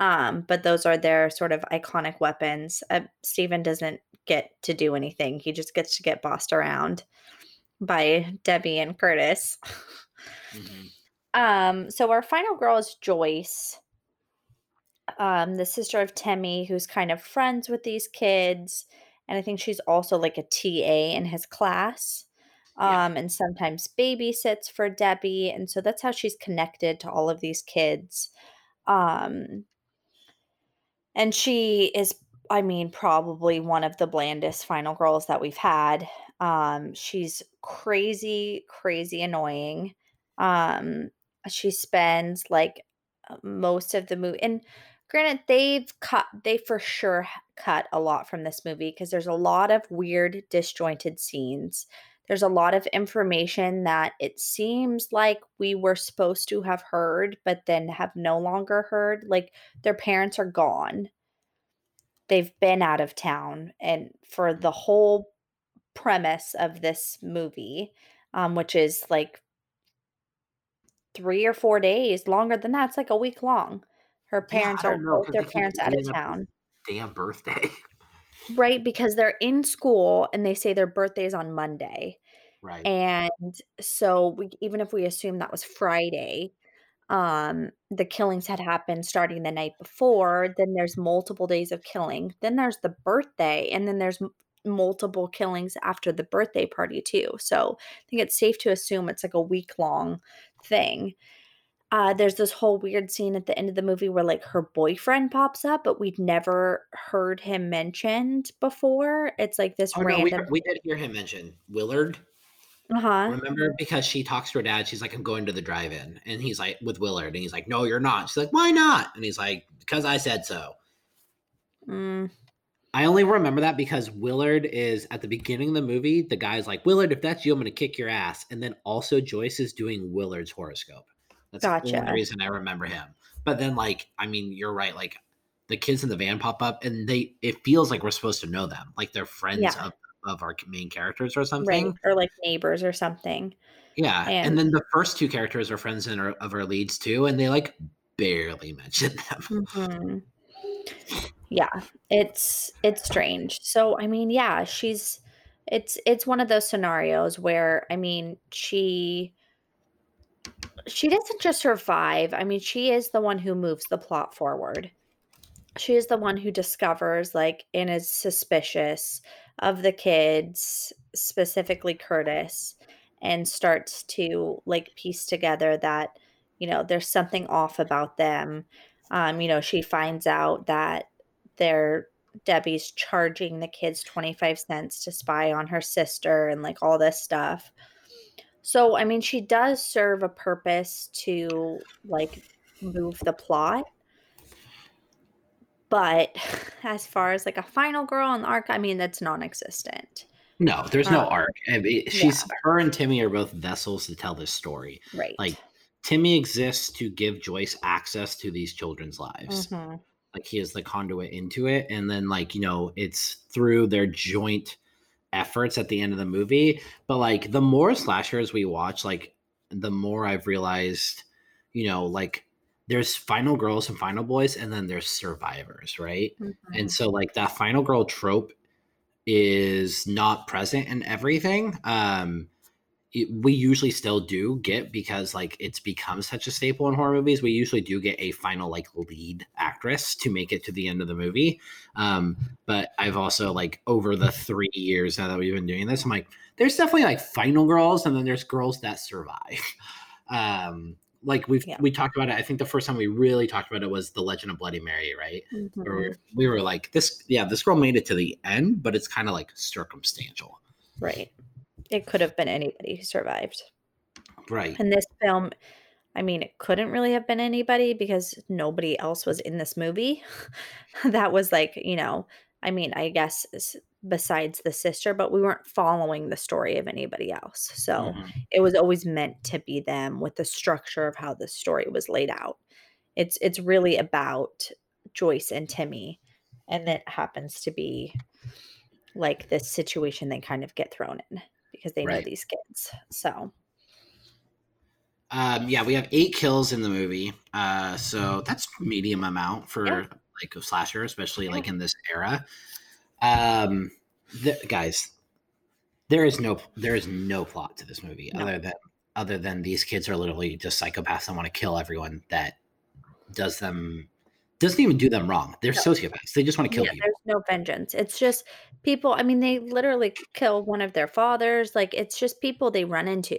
um, but those are their sort of iconic weapons. Uh, Steven doesn't get to do anything. He just gets to get bossed around by Debbie and Curtis. Mm-hmm. Um, so our final girl is Joyce, um, the sister of Timmy, who's kind of friends with these kids. And I think she's also like a T A in his class, um, yeah. and sometimes babysits for Debbie. And so that's how she's connected to all of these kids. Um, and she is, I mean, probably one of the blandest final girls that we've had. Um, she's crazy, crazy annoying. Um, she spends like most of the movie, and granted, they've cut, they for sure cut a lot from this movie because there's a lot of weird, disjointed scenes. There's a lot of information that it seems like we were supposed to have heard, but then have no longer heard. Like, their parents are gone. They've been out of town, and for the whole premise of this movie, um, which is like three or four days, longer than that. It's like a week long. Her parents yeah, are know, both their parents out of town. Damn birthday. Right, because they're in school and they say their birthday is on Monday. Right. And so we, even if we assume that was Friday, um, the killings had happened starting the night before, then there's multiple days of killing. Then there's the birthday, and then there's m- multiple killings after the birthday party too. So I think it's safe to assume it's like a week long thing. Uh, there's this whole weird scene at the end of the movie where like her boyfriend pops up, but we'd never heard him mentioned before. It's like this oh, random. No, we, we did hear him mention Willard. Uh huh. Remember, because she talks to her dad. She's like, "I'm going to the drive-in," and he's like, "With Willard," and he's like, "No, you're not." She's like, "Why not?" And he's like, "Because I said so." Mm. I only remember that because Willard is at the beginning of the movie. The guy's like, "Willard, if that's you, I'm going to kick your ass." And then also Joyce is doing Willard's horoscope. That's gotcha. The only reason I remember him. But then, like, I mean, you're right. Like, the kids in the van pop up, and they it feels like we're supposed to know them, like they're friends yeah. of, of our main characters or something, right. or like neighbors or something. Yeah, and, and then the first two characters are friends in our, of our leads too, and they like barely mention them. Mm-hmm. Yeah, it's it's strange. So, I mean, yeah, she's it's it's one of those scenarios where, I mean, she she doesn't just survive. I mean, she is the one who moves the plot forward. She is the one who discovers, like, and is suspicious of the kids, specifically Curtis, and starts to like piece together that, you know, there's something off about them. Um, you know, she finds out that they're Debbie's charging the kids twenty-five cents to spy on her sister and like all this stuff. So, I mean, she does serve a purpose to like move the plot. But as far as like a final girl in the arc, I mean, that's non-existent. No, there's um, no arc. I mean, she's yeah. her and Timmy are both vessels to tell this story. Right. Like, Timmy exists to give Joyce access to these children's lives. Mm-hmm. Like, he is the conduit into it. And then, like, you know, it's through their joint efforts at the end of the movie. But, like, the more slashers we watch, like, the more I've realized, you know, like, there's final girls and final boys, and then there's survivors, right? Mm-hmm. And so, like, that final girl trope is not present in everything. Um, It, we usually still do get, because like it's become such a staple in horror movies, we usually do get a final like lead actress to make it to the end of the movie. Um, but I've also like over the three years now that we've been doing this, I'm like, there's definitely like final girls, and then there's girls that survive. Um, like we've yeah. we talked about it. I think the first time we really talked about it was The Legend of Bloody Mary, right? Mm-hmm. Where we were like, this yeah, this girl made it to the end, but it's kind of like circumstantial, right? It could have been anybody who survived. Right. And this film, I mean, it couldn't really have been anybody because nobody else was in this movie. That was like, you know, I mean, I guess besides the sister, but we weren't following the story of anybody else. So mm-hmm. it was always meant to be them with the structure of how the story was laid out. It's, it's really about Joyce and Timmy, and it happens to be like this situation they kind of get thrown in because they right. know these kids. So um yeah, we have eight kills in the movie, uh so that's medium amount for yeah. like a slasher, especially yeah. like in this era. Um the, guys, there is no there is no plot to this movie no. other than other than these kids are literally just psychopaths and want to kill everyone that does them doesn't even do them wrong. They're no. sociopaths. They just want to kill yeah, people. There's no vengeance. It's just people. I mean, they literally kill one of their fathers. Like, it's just people they run into.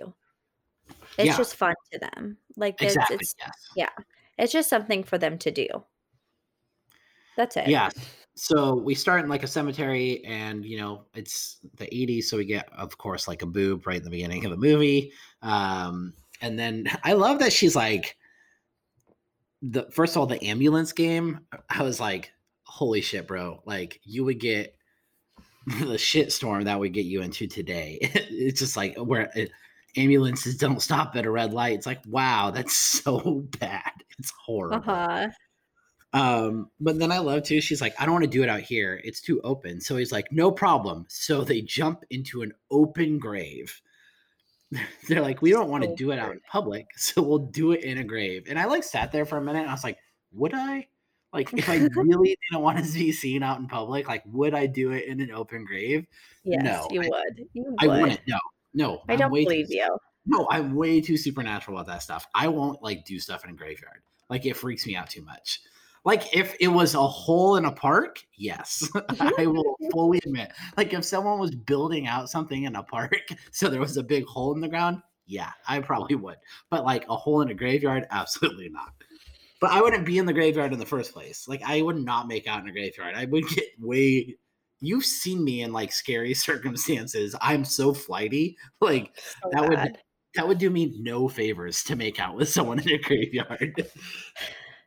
It's yeah. just fun to them. Like, exactly, it's, it's yes. yeah, it's just something for them to do. That's it. Yeah. So we start in like a cemetery, and you know, it's the eighties. So we get, of course, like a boob right in the beginning of the movie. Um, and then I love that she's like, the first of all, the ambulance game, I was like, holy shit, bro. Like, you would get the shit storm that would get you into today. It's just like where it, ambulances don't stop at a red light. It's like, wow, that's so bad. It's horrible. Uh-huh. Um, but then I love too, she's like, I don't want to do it out here. It's too open. So he's like, no problem. So they jump into an open grave. They're like, we don't want to do it out in public, so we'll do it in a grave. And I like sat there for a minute and I was like, would I? Like, if I really didn't want to be seen out in public, like, would I do it in an open grave? Yes, no, you I, would. You I would. wouldn't. No, no. I I'm don't believe too, you. No, I'm way too supernatural about that stuff. I won't, like, do stuff in a graveyard. Like, it freaks me out too much. Like, if it was a hole in a park, yes, I will fully admit. Like, if someone was building out something in a park, so there was a big hole in the ground, yeah, I probably would. But, like, a hole in a graveyard, absolutely not. But I wouldn't be in the graveyard in the first place. Like, I would not make out in a graveyard. I would get way – you've seen me in, like, scary circumstances. I'm so flighty. Like, so that bad. would that would do me no favors to make out with someone in a graveyard.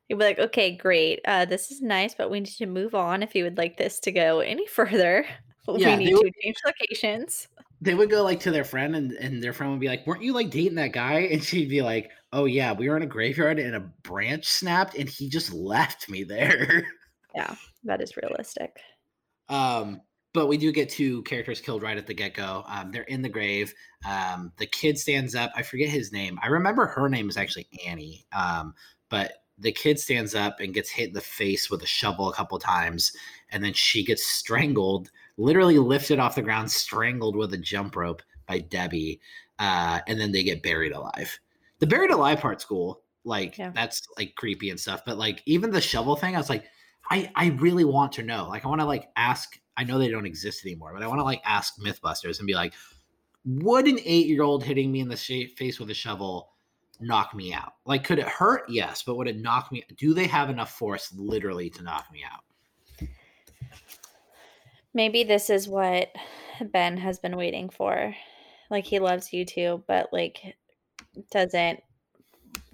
You'd be like, okay, great. Uh, this is nice, but we need to move on if you would like this to go any further. Yeah, we need would, to change locations. They would go like to their friend, and, and their friend would be like, weren't you like dating that guy? And she'd be like, oh yeah, we were in a graveyard and a branch snapped and he just left me there. Yeah, that is realistic. Um, but we do get two characters killed right at the get-go. Um, they're in the grave. Um, the kid stands up. I forget his name. I remember her name is actually Annie. Um, but the kid stands up and gets hit in the face with a shovel a couple times, and then she gets strangled, literally lifted off the ground, strangled with a jump rope by Debbie, uh, and then they get buried alive. The buried alive part's cool. Like, yeah. that's, like, creepy and stuff, but, like, even the shovel thing, I was like, I, I really want to know. Like, I want to, like, ask – I know they don't exist anymore, but I want to, like, ask Mythbusters and be like, would an eight-year-old hitting me in the sh- face with a shovel – knock me out? Like, could it hurt? Yes, but would it knock me? Do they have enough force literally to knock me out? Maybe this is what Ben has been waiting for. Like, he loves YouTube, but, like, doesn't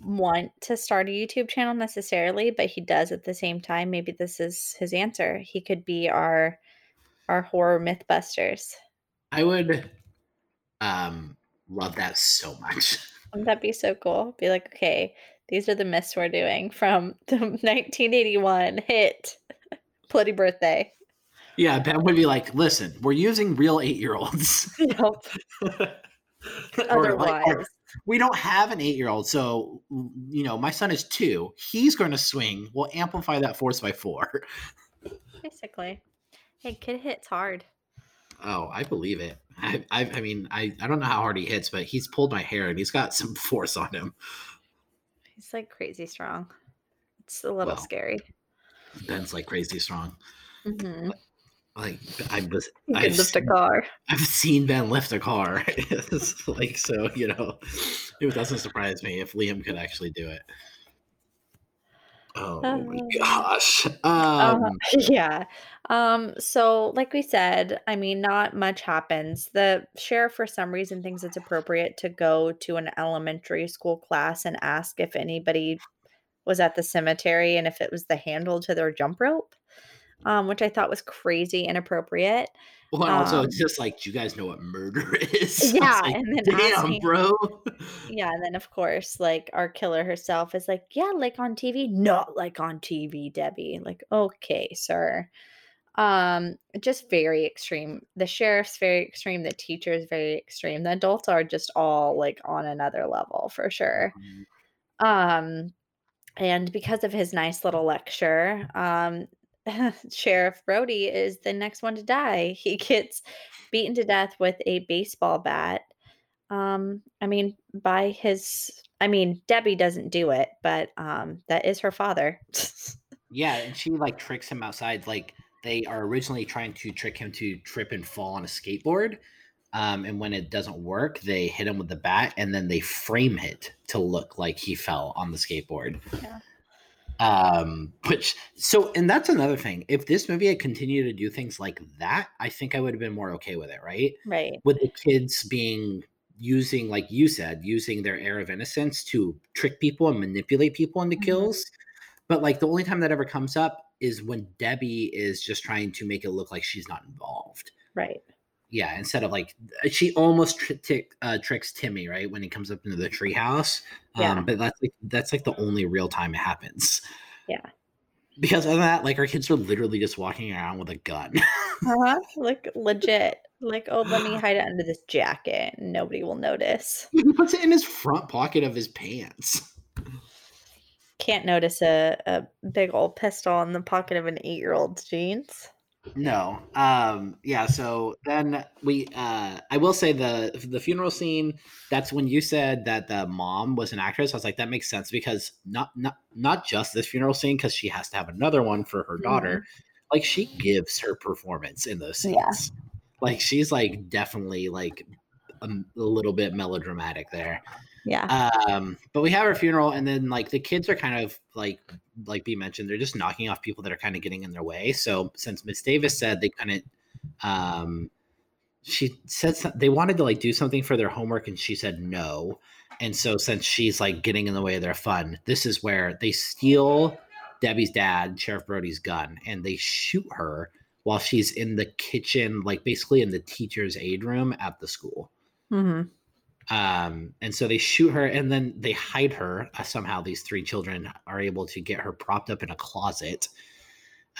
want to start a YouTube channel necessarily, but he does at the same time. Maybe this is his answer. He could be our our horror Mythbusters. I would um love that so much. Wouldn't that be so cool? Be like, okay, these are the myths we're doing from the nineteen eighty-one hit Bloody Birthday. Yeah, Ben would be like, listen, we're using real eight-year-olds. Nope. Otherwise. Like, we don't have an eight-year-old, so, you know, my son is two. He's going to swing. We'll amplify that force by four. Basically. Hey, kid hits hard. Oh, I believe it. I, I, I mean, I, I don't know how hard he hits, but he's pulled my hair and he's got some force on him. He's like crazy strong. It's a little well, scary. Ben's like crazy strong. Mm-hmm. Like I've, I've lift seen, a car. I've seen Ben lift a car. It's like, so, you know, it doesn't surprise me if Liam could actually do it. Oh uh, my gosh. Um, uh, yeah. Um, so like we said, I mean, not much happens. The sheriff, for some reason, thinks it's appropriate to go to an elementary school class and ask if anybody was at the cemetery and if it was the handle to their jump rope, um, which I thought was crazy inappropriate. Well, and also um, it's just like, do you guys know what murder is? Yeah. Like, and then damn, me, bro. Yeah. And then, of course, like, our killer herself is like, yeah, like on T V. Not like on T V, Debbie. Like, okay, sir. Um, just very extreme. The sheriff's very extreme. The teacher's very extreme. The adults are just all like on another level for sure. Um, and because of his nice little lecture, um, Sheriff Brody is the next one to die. He gets beaten to death with a baseball bat. Um, I mean, by his, I mean, Debbie doesn't do it, but, um, that is her father. Yeah. And she like tricks him outside. Like, they are originally trying to trick him to trip and fall on a skateboard. Um, and when it doesn't work, they hit him with the bat and then they frame it to look like he fell on the skateboard. Yeah. Um, which, so, and that's another thing. If this movie had continued to do things like that, I think I would have been more okay with it. Right. Right. With the kids being using, like you said, using their air of innocence to trick people and manipulate people into mm-hmm. kills. But like the only time that ever comes up is when Debbie is just trying to make it look like she's not involved. Right. Yeah. Instead of like, she almost tri- t- uh, tricks Timmy, right? When he comes up into the treehouse. Yeah. Um, but that's like, that's like the only real time it happens. Yeah. Because other than that, like our kids are literally just walking around with a gun. Uh-huh. Like legit. Like, oh, let me hide it under this jacket. And nobody will notice. He puts it in his front pocket of his pants. Can't notice a, a big old pistol in the pocket of an eight-year-old's jeans. No. Um, yeah, so then we uh, – I will say the the funeral scene, that's when you said that the mom was an actress. I was like, that makes sense because not not, not just this funeral scene because she has to have another one for her daughter. Mm-hmm. Like she gives her performance in those scenes. Yeah. Like she's like definitely like a, a little bit melodramatic there. Yeah. Um, but we have our funeral and then like the kids are kind of like, like B mentioned, they're just knocking off people that are kind of getting in their way. So since Miss Davis said they kind of, um, she said some, they wanted to like do something for their homework and she said no. And so since she's like getting in the way of their fun, this is where they steal Debbie's dad, Sheriff Brody's gun, and they shoot her while she's in the kitchen, like basically in the teacher's aid room at the school. Mm-hmm. Um, and so they shoot her and then they hide her. Uh, somehow these three children are able to get her propped up in a closet.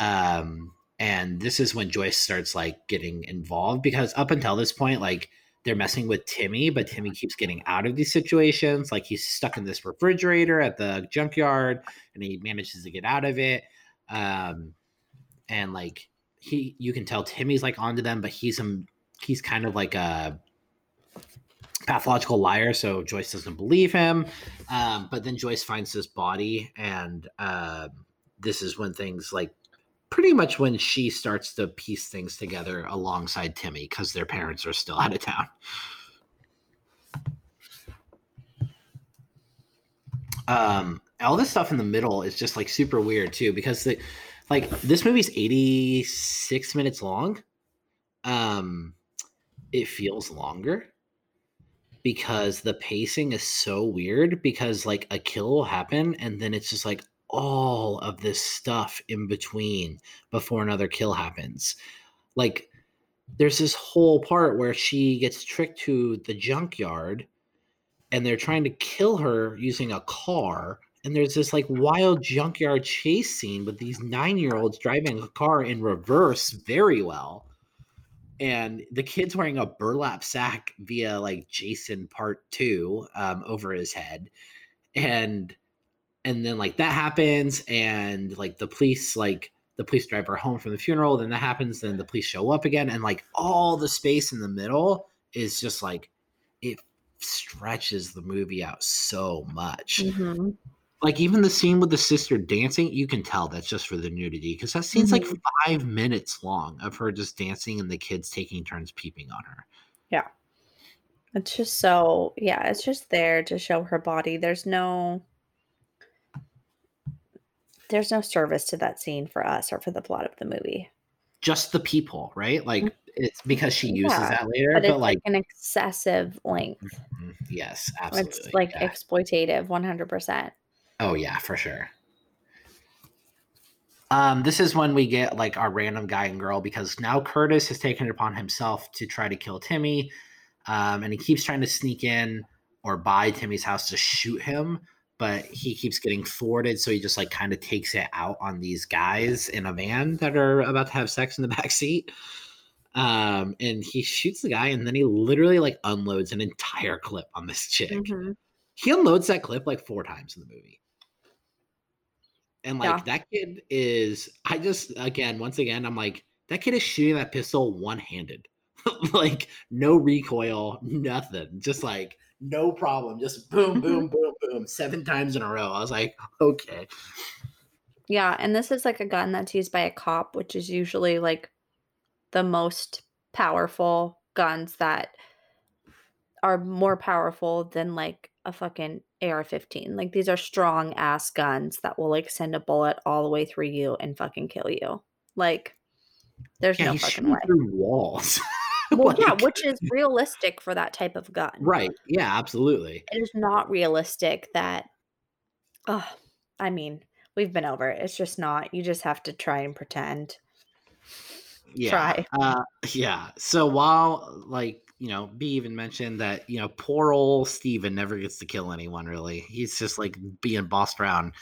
Um, and this is when Joyce starts like getting involved because up until this point, like they're messing with Timmy, but Timmy keeps getting out of these situations. Like he's stuck in this refrigerator at the junkyard and he manages to get out of it. Um, and like he, you can tell Timmy's like onto them, but he's, um, he's kind of like a pathological liar, so Joyce doesn't believe him. Um, but then Joyce finds this body, and uh, this is when things like pretty much when she starts to piece things together alongside Timmy because their parents are still out of town. Um, all this stuff in the middle is just like super weird too because the, like this movie's eighty-six minutes long. Um, it feels longer. Because the pacing is so weird because like a kill will happen and then it's just like all of this stuff in between before another kill happens. Like there's this whole part where she gets tricked to the junkyard and they're trying to kill her using a car. And there's this like wild junkyard chase scene with these nine-year-olds driving a car in reverse very well. And the kid's wearing a burlap sack via like Jason part two um, over his head. And, and then like that happens. And like the police, like the police drive her home from the funeral. Then that happens. Then the police show up again. And like all the space in the middle is just like, it stretches the movie out so much. Mm-hmm. Like even the scene with the sister dancing, you can tell that's just for the nudity because that scene's mm-hmm. like five minutes long of her just dancing and the kids taking turns peeping on her. Yeah. It's just so, yeah, it's just there to show her body. There's no, there's no service to that scene for us or for the plot of the movie. Just the people, right? Like mm-hmm. it's because she uses yeah, that later, but, but it's like, like an excessive length. Mm-hmm. Yes, absolutely. It's like yeah. exploitative one hundred percent. Oh yeah, for sure. Um, this is when we get like our random guy and girl because now Curtis has taken it upon himself to try to kill Timmy. Um, and he keeps trying to sneak in or buy Timmy's house to shoot him. but he keeps getting thwarted, so he just like kind of takes it out on these guys in a van that are about to have sex in the backseat. Um, and he shoots the guy, and then he literally like unloads an entire clip on this chick. Mm-hmm. He unloads that clip like four times in the movie. And like yeah. that kid is, I just, again, once again, I'm like, that kid is shooting that pistol one-handed. Like no recoil, nothing. Just like no problem. Just boom, boom, boom, boom. Seven times in a row. I was like, okay. Yeah. And this is like a gun that's used by a cop, which is usually like the most powerful guns that are more powerful than like a fucking A R fifteen. Like these are strong ass guns that will like send a bullet all the way through you and fucking kill you. Like there's yeah, no fucking way. Through walls. Well, like, yeah, which is realistic for that type of gun. Right. Yeah, absolutely. It is not realistic that, oh, I mean, we've been over it. It's just not. You just have to try and pretend. Yeah. Try. Uh, yeah. So while, like, you know, B even mentioned that, you know, poor old Steven never gets to kill anyone, really. He's just, like, being bossed around.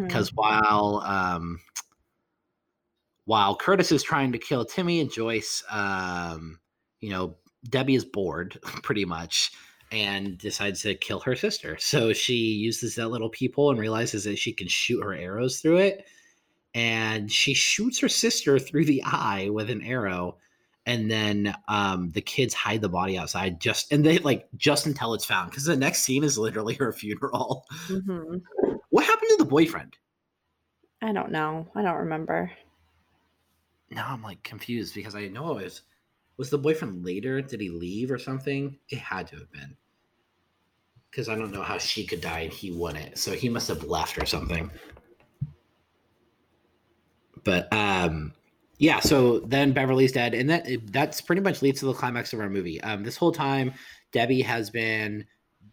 Because mm. while... um While Curtis is trying to kill Timmy and Joyce, um, you know, Debbie is bored pretty much and decides to kill her sister. So she uses that little peephole and realizes that she can shoot her arrows through it. And she shoots her sister through the eye with an arrow. And then um, the kids hide the body outside just and they like just until it's found, because the next scene is literally her funeral. Mm-hmm. What happened to the boyfriend? I don't know. I don't remember. Now I'm like confused because I know it was, was the boyfriend later? Did he leave or something? It had to have been. Because I don't know how she could die and he wouldn't. So he must have left or something. But um, yeah, so then Beverly's dead. And that that's pretty much leads to the climax of our movie. Um, this whole time, Debbie has been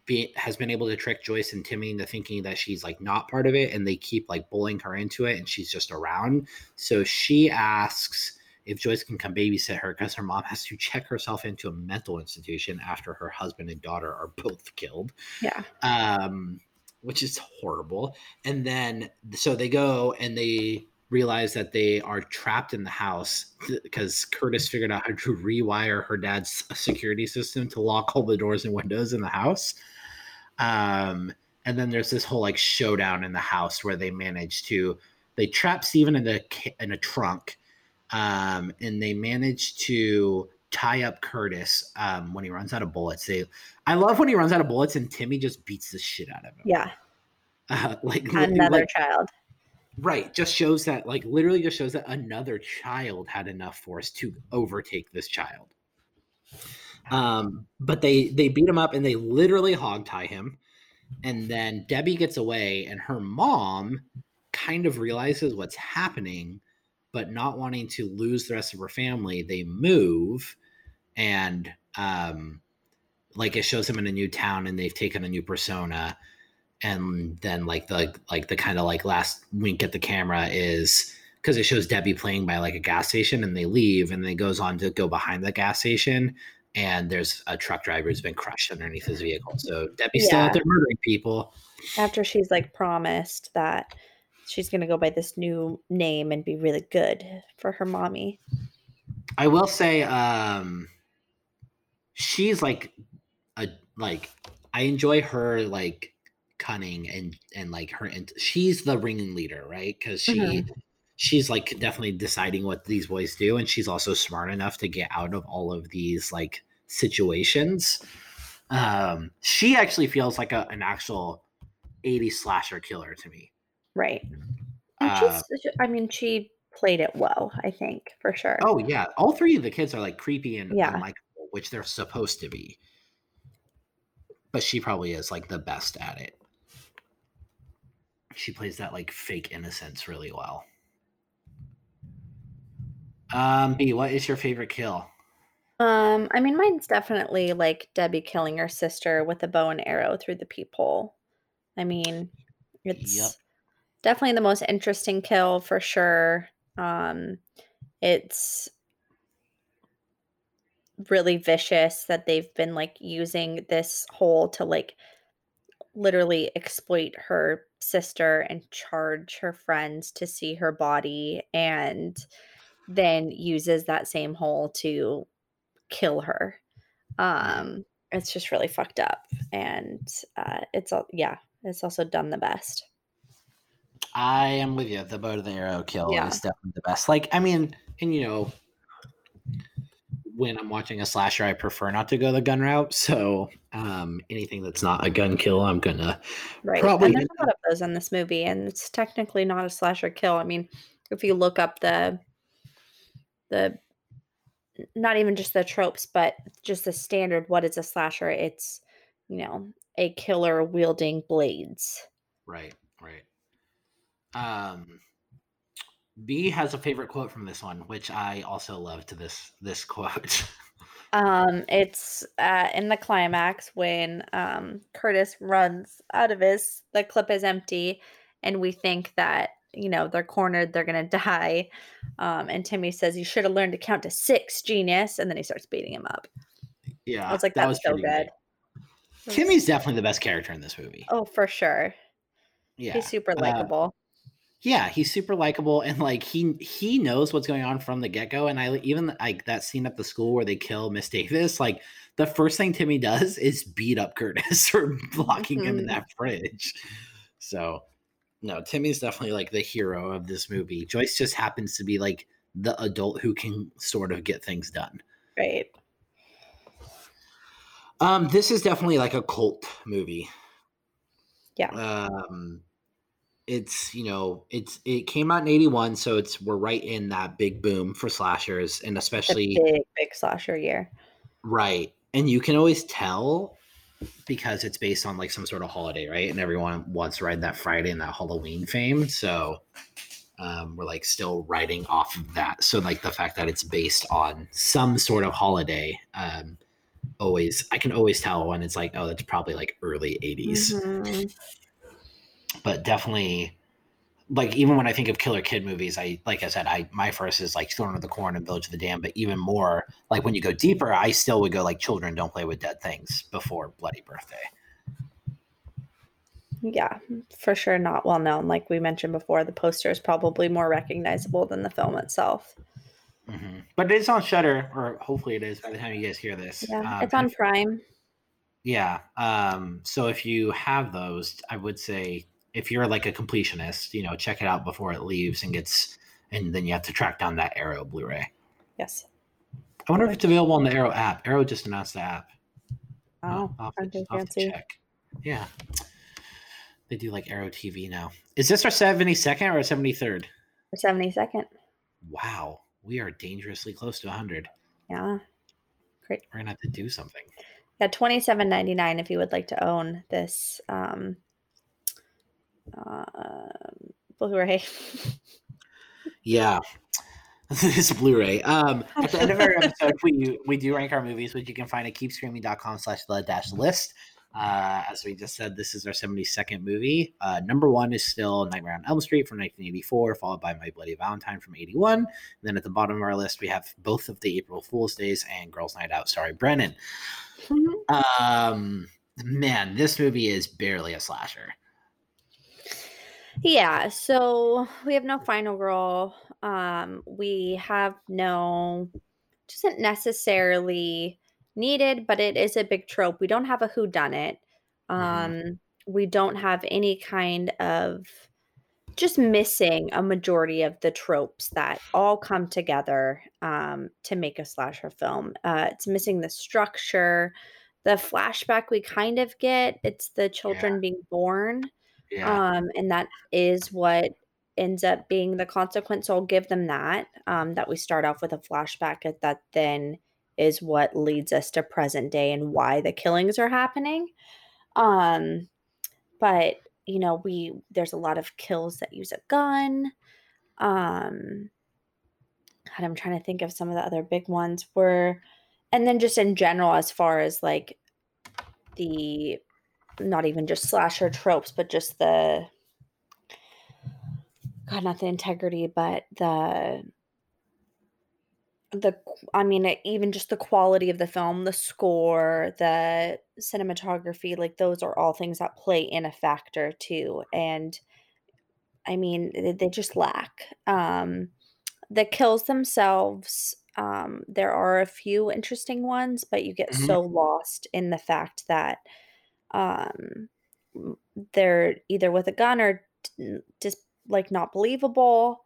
be, has been able to trick Joyce and Timmy into thinking that she's like not part of it, and they keep like bullying her into it, and she's just around. So she asks if Joyce can come babysit her because her mom has to check herself into a mental institution after her husband and daughter are both killed. Yeah. Um, which is horrible. And then so they go and they realize that they are trapped in the house because th- Curtis figured out how to rewire her dad's security system to lock all the doors and windows in the house. Um, and then there's this whole like showdown in the house where they manage to, they trap Steven in a, in a trunk um, and they manage to tie up Curtis um, when he runs out of bullets. They, I love when he runs out of bullets and Timmy just beats the shit out of him. Yeah. Uh, like Another like, child. Right. Just shows that, like, literally just shows that another child had enough force to overtake this child. Um, but they, they beat him up and they literally hog tie him. And then Debbie gets away and her mom kind of realizes what's happening, but not wanting to lose the rest of her family, they move and, um, like, it shows them in a new town and they've taken a new persona. And then like the like the kind of like last wink at the camera is because it shows Debbie playing by like a gas station and they leave and then goes on to go behind the gas station and there's a truck driver who's been crushed underneath his vehicle. So Debbie's yeah. still out there murdering people. After she's like promised that she's going to go by this new name and be really good for her mommy. I will say um, she's like a like I enjoy her like cunning and and like her and she's the ringleader, right? Because she mm-hmm. she's like definitely deciding what these boys do, and she's also smart enough to get out of all of these like situations. Um she actually feels like a, an actual eighties slasher killer to me, right? And uh, she's, I mean she played it well, I think, for sure. Oh yeah, all three of the kids are like creepy and yeah. unlikable, which they're supposed to be, but she probably is like the best at it. She plays that like fake innocence really well. Um, B, what is your favorite kill? Um, I mean, mine's definitely like Debbie killing her sister with a bow and arrow through the peephole. I mean, it's yep. definitely the most interesting kill for sure. Um, it's really vicious that they've been like using this hole to like literally exploit her sister and charge her friends to see her body, and then uses that same hole to kill her. Um, it's just really fucked up. And uh, it's, all, yeah, it's also done the best. I am with you. The bow to the arrow kill yeah. is definitely the best. Like, I mean, and you know, when I'm watching a slasher, I prefer not to go the gun route. So um, anything that's not a gun kill, I'm going to right. probably... And there's a lot of those in this movie, and it's technically not a slasher kill. I mean, if you look up the... the not even just the tropes, but just the standard, what is a slasher? It's, you know, a killer wielding blades. Right, right. Um, B has a favorite quote from this one, which I also loved this this quote. um, it's uh, in the climax when um, Curtis runs out of his, the clip is empty, and we think that, you know, they're cornered, they're going to die. Um, and Timmy says, you should have learned to count to six, genius. And then he starts beating him up. Yeah. I was like, that was so good. good. Timmy's definitely the best character in this movie. Oh, for sure. Yeah. He's super likable. Uh, yeah. He's super likable. And like, he, he knows what's going on from the get-go. And I, even like that scene at the school where they kill Miss Davis, like the first thing Timmy does is beat up Curtis for blocking mm-hmm. him in that fridge. So no, Timmy's definitely like the hero of this movie. Joyce just happens to be like the adult who can sort of get things done. Right. Um, this is definitely like a cult movie. Yeah. Um, it's, you know, it's, it came out in eighty-one. So it's, we're right in that big boom for slashers, and especially the big, big slasher year. Right. And you can always tell, because it's based on like some sort of holiday, right? And everyone wants to ride that Friday and that Halloween fame. So um, we're like still riding off of that. So like the fact that it's based on some sort of holiday, um, always, I can always tell when it's like, oh, that's probably like early eighties. Mm-hmm. But definitely, like even when I think of killer kid movies, I, like I said, I, my first is like Children of the Corn and Village of the Damned, but even more like when you go deeper, I still would go like Children Don't Play with Dead Things before Bloody Birthday. Yeah, for sure. Not well known. Like we mentioned before, the poster is probably more recognizable than the film itself. Mm-hmm. But it's on Shudder, or hopefully it is by the time you guys hear this. Yeah, um, it's on Prime. Yeah. Um, so if you have those, I would say, if you're like a completionist, you know, check it out before it leaves and gets, and then you have to track down that Arrow Blu-ray. Yes. I wonder if it's available on the Arrow app. Arrow just announced the app. Oh, I'll have to, I'll have to check. Yeah. They do like Arrow T V now. Is this our seventy-second or our seventy-third? Our seventy-second. Wow. We are dangerously close to one hundred. Yeah. Great. We're going to have to do something. Yeah, twenty-seven ninety-nine if you would like to own this um Uh, Blu-ray. Yeah, this Blu-ray. Um, at the end of our episode, we we do rank our movies, which you can find at keep screaming dot com slash the dash list. Uh, as we just said, this is our seventy-second movie. Uh, number one is still Nightmare on Elm Street from nineteen eighty-four, followed by My Bloody Valentine from eighty-one. And then at the bottom of our list, we have both of the April Fool's Days and Girls Night Out. Sorry, Brennan. Um, man, this movie is barely a slasher. Yeah, so we have no final girl. Um, we have no, which isn't necessarily needed, but it is a big trope. We don't have a whodunit. Um, we don't have any kind of, just missing a majority of the tropes that all come together um, to make a slasher film. Uh, it's missing the structure, the flashback we kind of get. It's the children yeah. being born. Yeah. Um, and that is what ends up being the consequence. So I'll give them that, um, that we start off with a flashback that then is what leads us to present day and why the killings are happening. Um, but, you know, we there's a lot of kills that use a gun. Um, God, I'm trying to think of some of the other big ones were, and then just in general, as far as like the... not even just slasher tropes, but just the, God, not the integrity, but the the I mean, even just the quality of the film, the score, the cinematography, like those are all things that play in a factor too. And I mean, they, they just lack. Um, the kills themselves, um, there are a few interesting ones, but you get mm-hmm. so lost in the fact that um, they're either with a gun or just like not believable.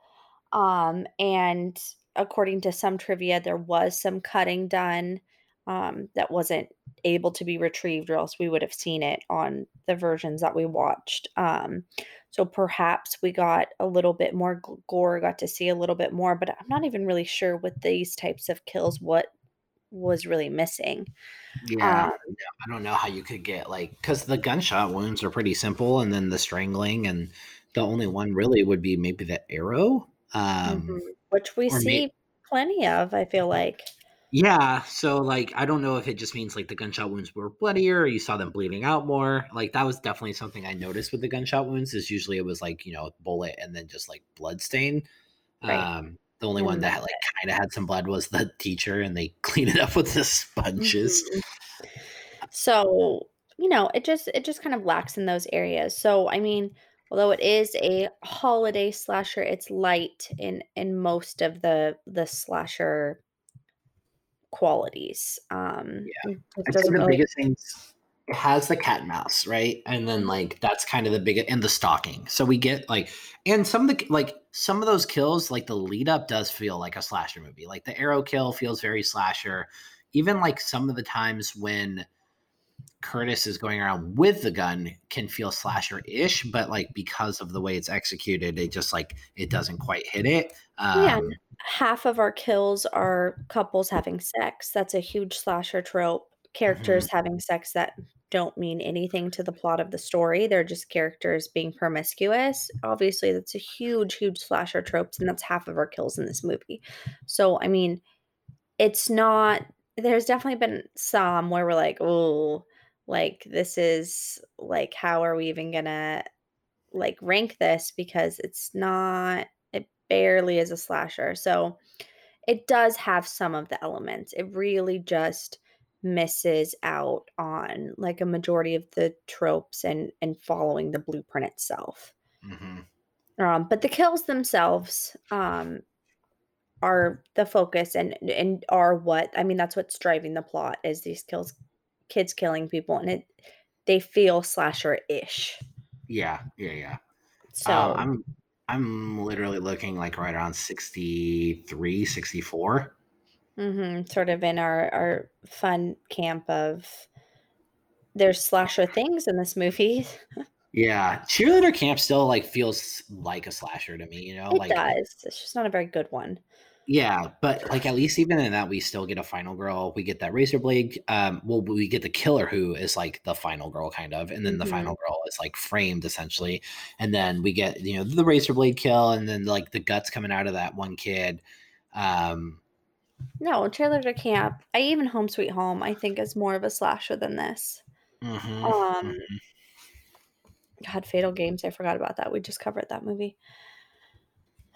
Um, and according to some trivia, there was some cutting done um, that wasn't able to be retrieved, or else we would have seen it on the versions that we watched. Um, so perhaps we got a little bit more gore, got to see a little bit more, but I'm not even really sure with these types of kills what was really missing. Yeah, um, I don't know how you could get, like, because the gunshot wounds are pretty simple, and then the strangling, and the only one really would be maybe the arrow. Um, mm-hmm. Which we see may- plenty of, I feel like. Yeah, so like I don't know if it just means like the gunshot wounds were bloodier, or you saw them bleeding out more. Like that was definitely something I noticed with the gunshot wounds. Is usually it was like, you know, bullet and then just like blood stain. Right. Um, the only mm-hmm. one that like kind of had some blood was the teacher, and they cleaned it up with the sponges. Mm-hmm. So you know, it just it just kind of lacks in those areas. So I mean, although it is a holiday slasher, it's light in in most of the the slasher qualities. Um, yeah, it doesn't the really... biggest things. It has the cat and mouse, right? And then like that's kind of the biggest, and the stalking. So we get like, and some of the like some of those kills, like the lead up does feel like a slasher movie. Like the arrow kill feels very slasher. Even like some of the times when Curtis is going around with the gun can feel slasher-ish, but like because of the way it's executed, it just like it doesn't quite hit it. Um, yeah, half of our kills are couples having sex. That's a huge slasher trope. Characters mm-hmm. having sex that don't mean anything to the plot of the story. They're just characters being promiscuous. Obviously, that's a huge, huge slasher trope, and that's half of our kills in this movie. So, I mean, it's not. There's definitely been some where we're like, oh. Like, this is, like, how are we even gonna, like, rank this? Because it's not, it barely is a slasher. So it does have some of the elements. It really just misses out on, like, a majority of the tropes and, and following the blueprint itself. Mm-hmm. Um, but the kills themselves um, are the focus and, and are what, I mean, that's what's driving the plot is these kills. Kids killing people, and it they feel slasher-ish. Yeah, yeah, yeah. So um, I'm I'm literally looking like right around sixty-three, sixty-four. Mm-hmm. Sort of in our, our fun camp of there's slasher things in this movie. Yeah. Cheerleader camp still like feels like a slasher to me, you know? It like, does. It's just not a very good one. Yeah, but like at least even in that we still get a final girl. We get that razor blade. Um, well, we get the killer who is like the final girl kind of, and then the mm-hmm. final girl is like framed essentially, and then we get you know the razor blade kill, and then like the guts coming out of that one kid. Um, no, Cheerleader Camp. I even Home Sweet Home. I think is more of a slasher than this. Mm-hmm, um, mm-hmm. God, Fatal Games. I forgot about that. We just covered that movie.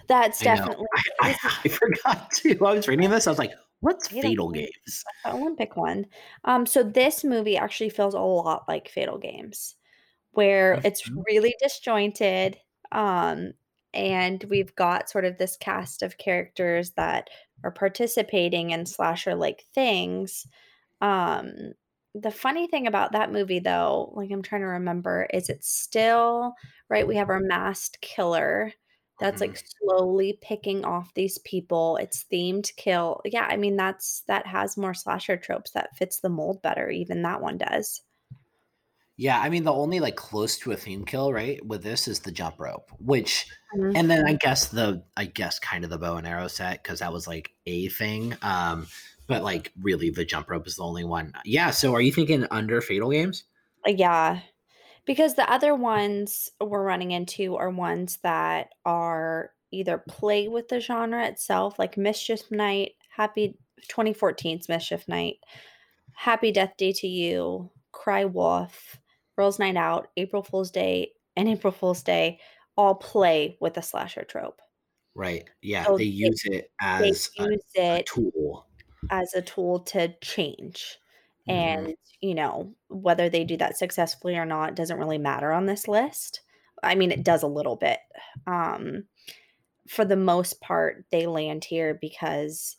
That's definitely. I, I, I forgot too. I was reading this. I was like, "What's Fatal Games?" Olympic one. Um, so this movie actually feels a lot like Fatal Games, where it's really disjointed. Um, and we've got sort of this cast of characters that are participating in slasher-like things. Um, the funny thing about that movie, though, like I'm trying to remember, is it's still right. We have our masked killer. That's like slowly picking off these people. It's themed kill. Yeah, I mean, that's that has more slasher tropes that fits the mold better. Even that one does. Yeah, I mean, the only like close to a theme kill, right, with this is the jump rope, which, mm-hmm. and then I guess the, I guess kind of the bow and arrow set because that was like a thing. Um, but like really the jump rope is the only one. Yeah, so are you thinking under Fatal Games? Yeah. Because the other ones we're running into are ones that are either play with the genre itself, like Mischief Night, Happy twenty fourteen's Mischief Night, Happy Death Day to You, Cry Wolf, Girls Night Out, April Fool's Day, and April Fool's Day all play with a slasher trope. Right. Yeah. So they, they use it as they use a, it a tool. As a tool to change. Mm-hmm. And, you know, whether they do that successfully or not doesn't really matter on this list. I mean, it does a little bit. Um, for the most part, they land here because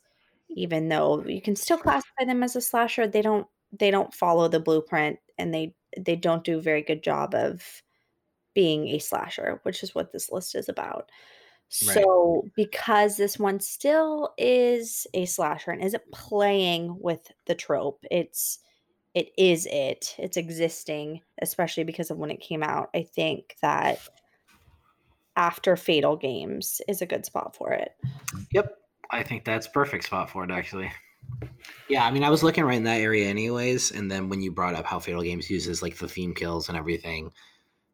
even though you can still classify them as a slasher, they don't they don't follow the blueprint, and they they don't do a very good job of being a slasher, which is what this list is about. Right. So because this one still is a slasher and isn't playing with the trope, it's it is it. It's existing, especially because of when it came out. I think that after Fatal Games is a good spot for it. Yep. I think that's perfect spot for it, actually. Yeah, I mean, I was looking right in that area anyways, and then when you brought up how Fatal Games uses, like, the theme kills and everything,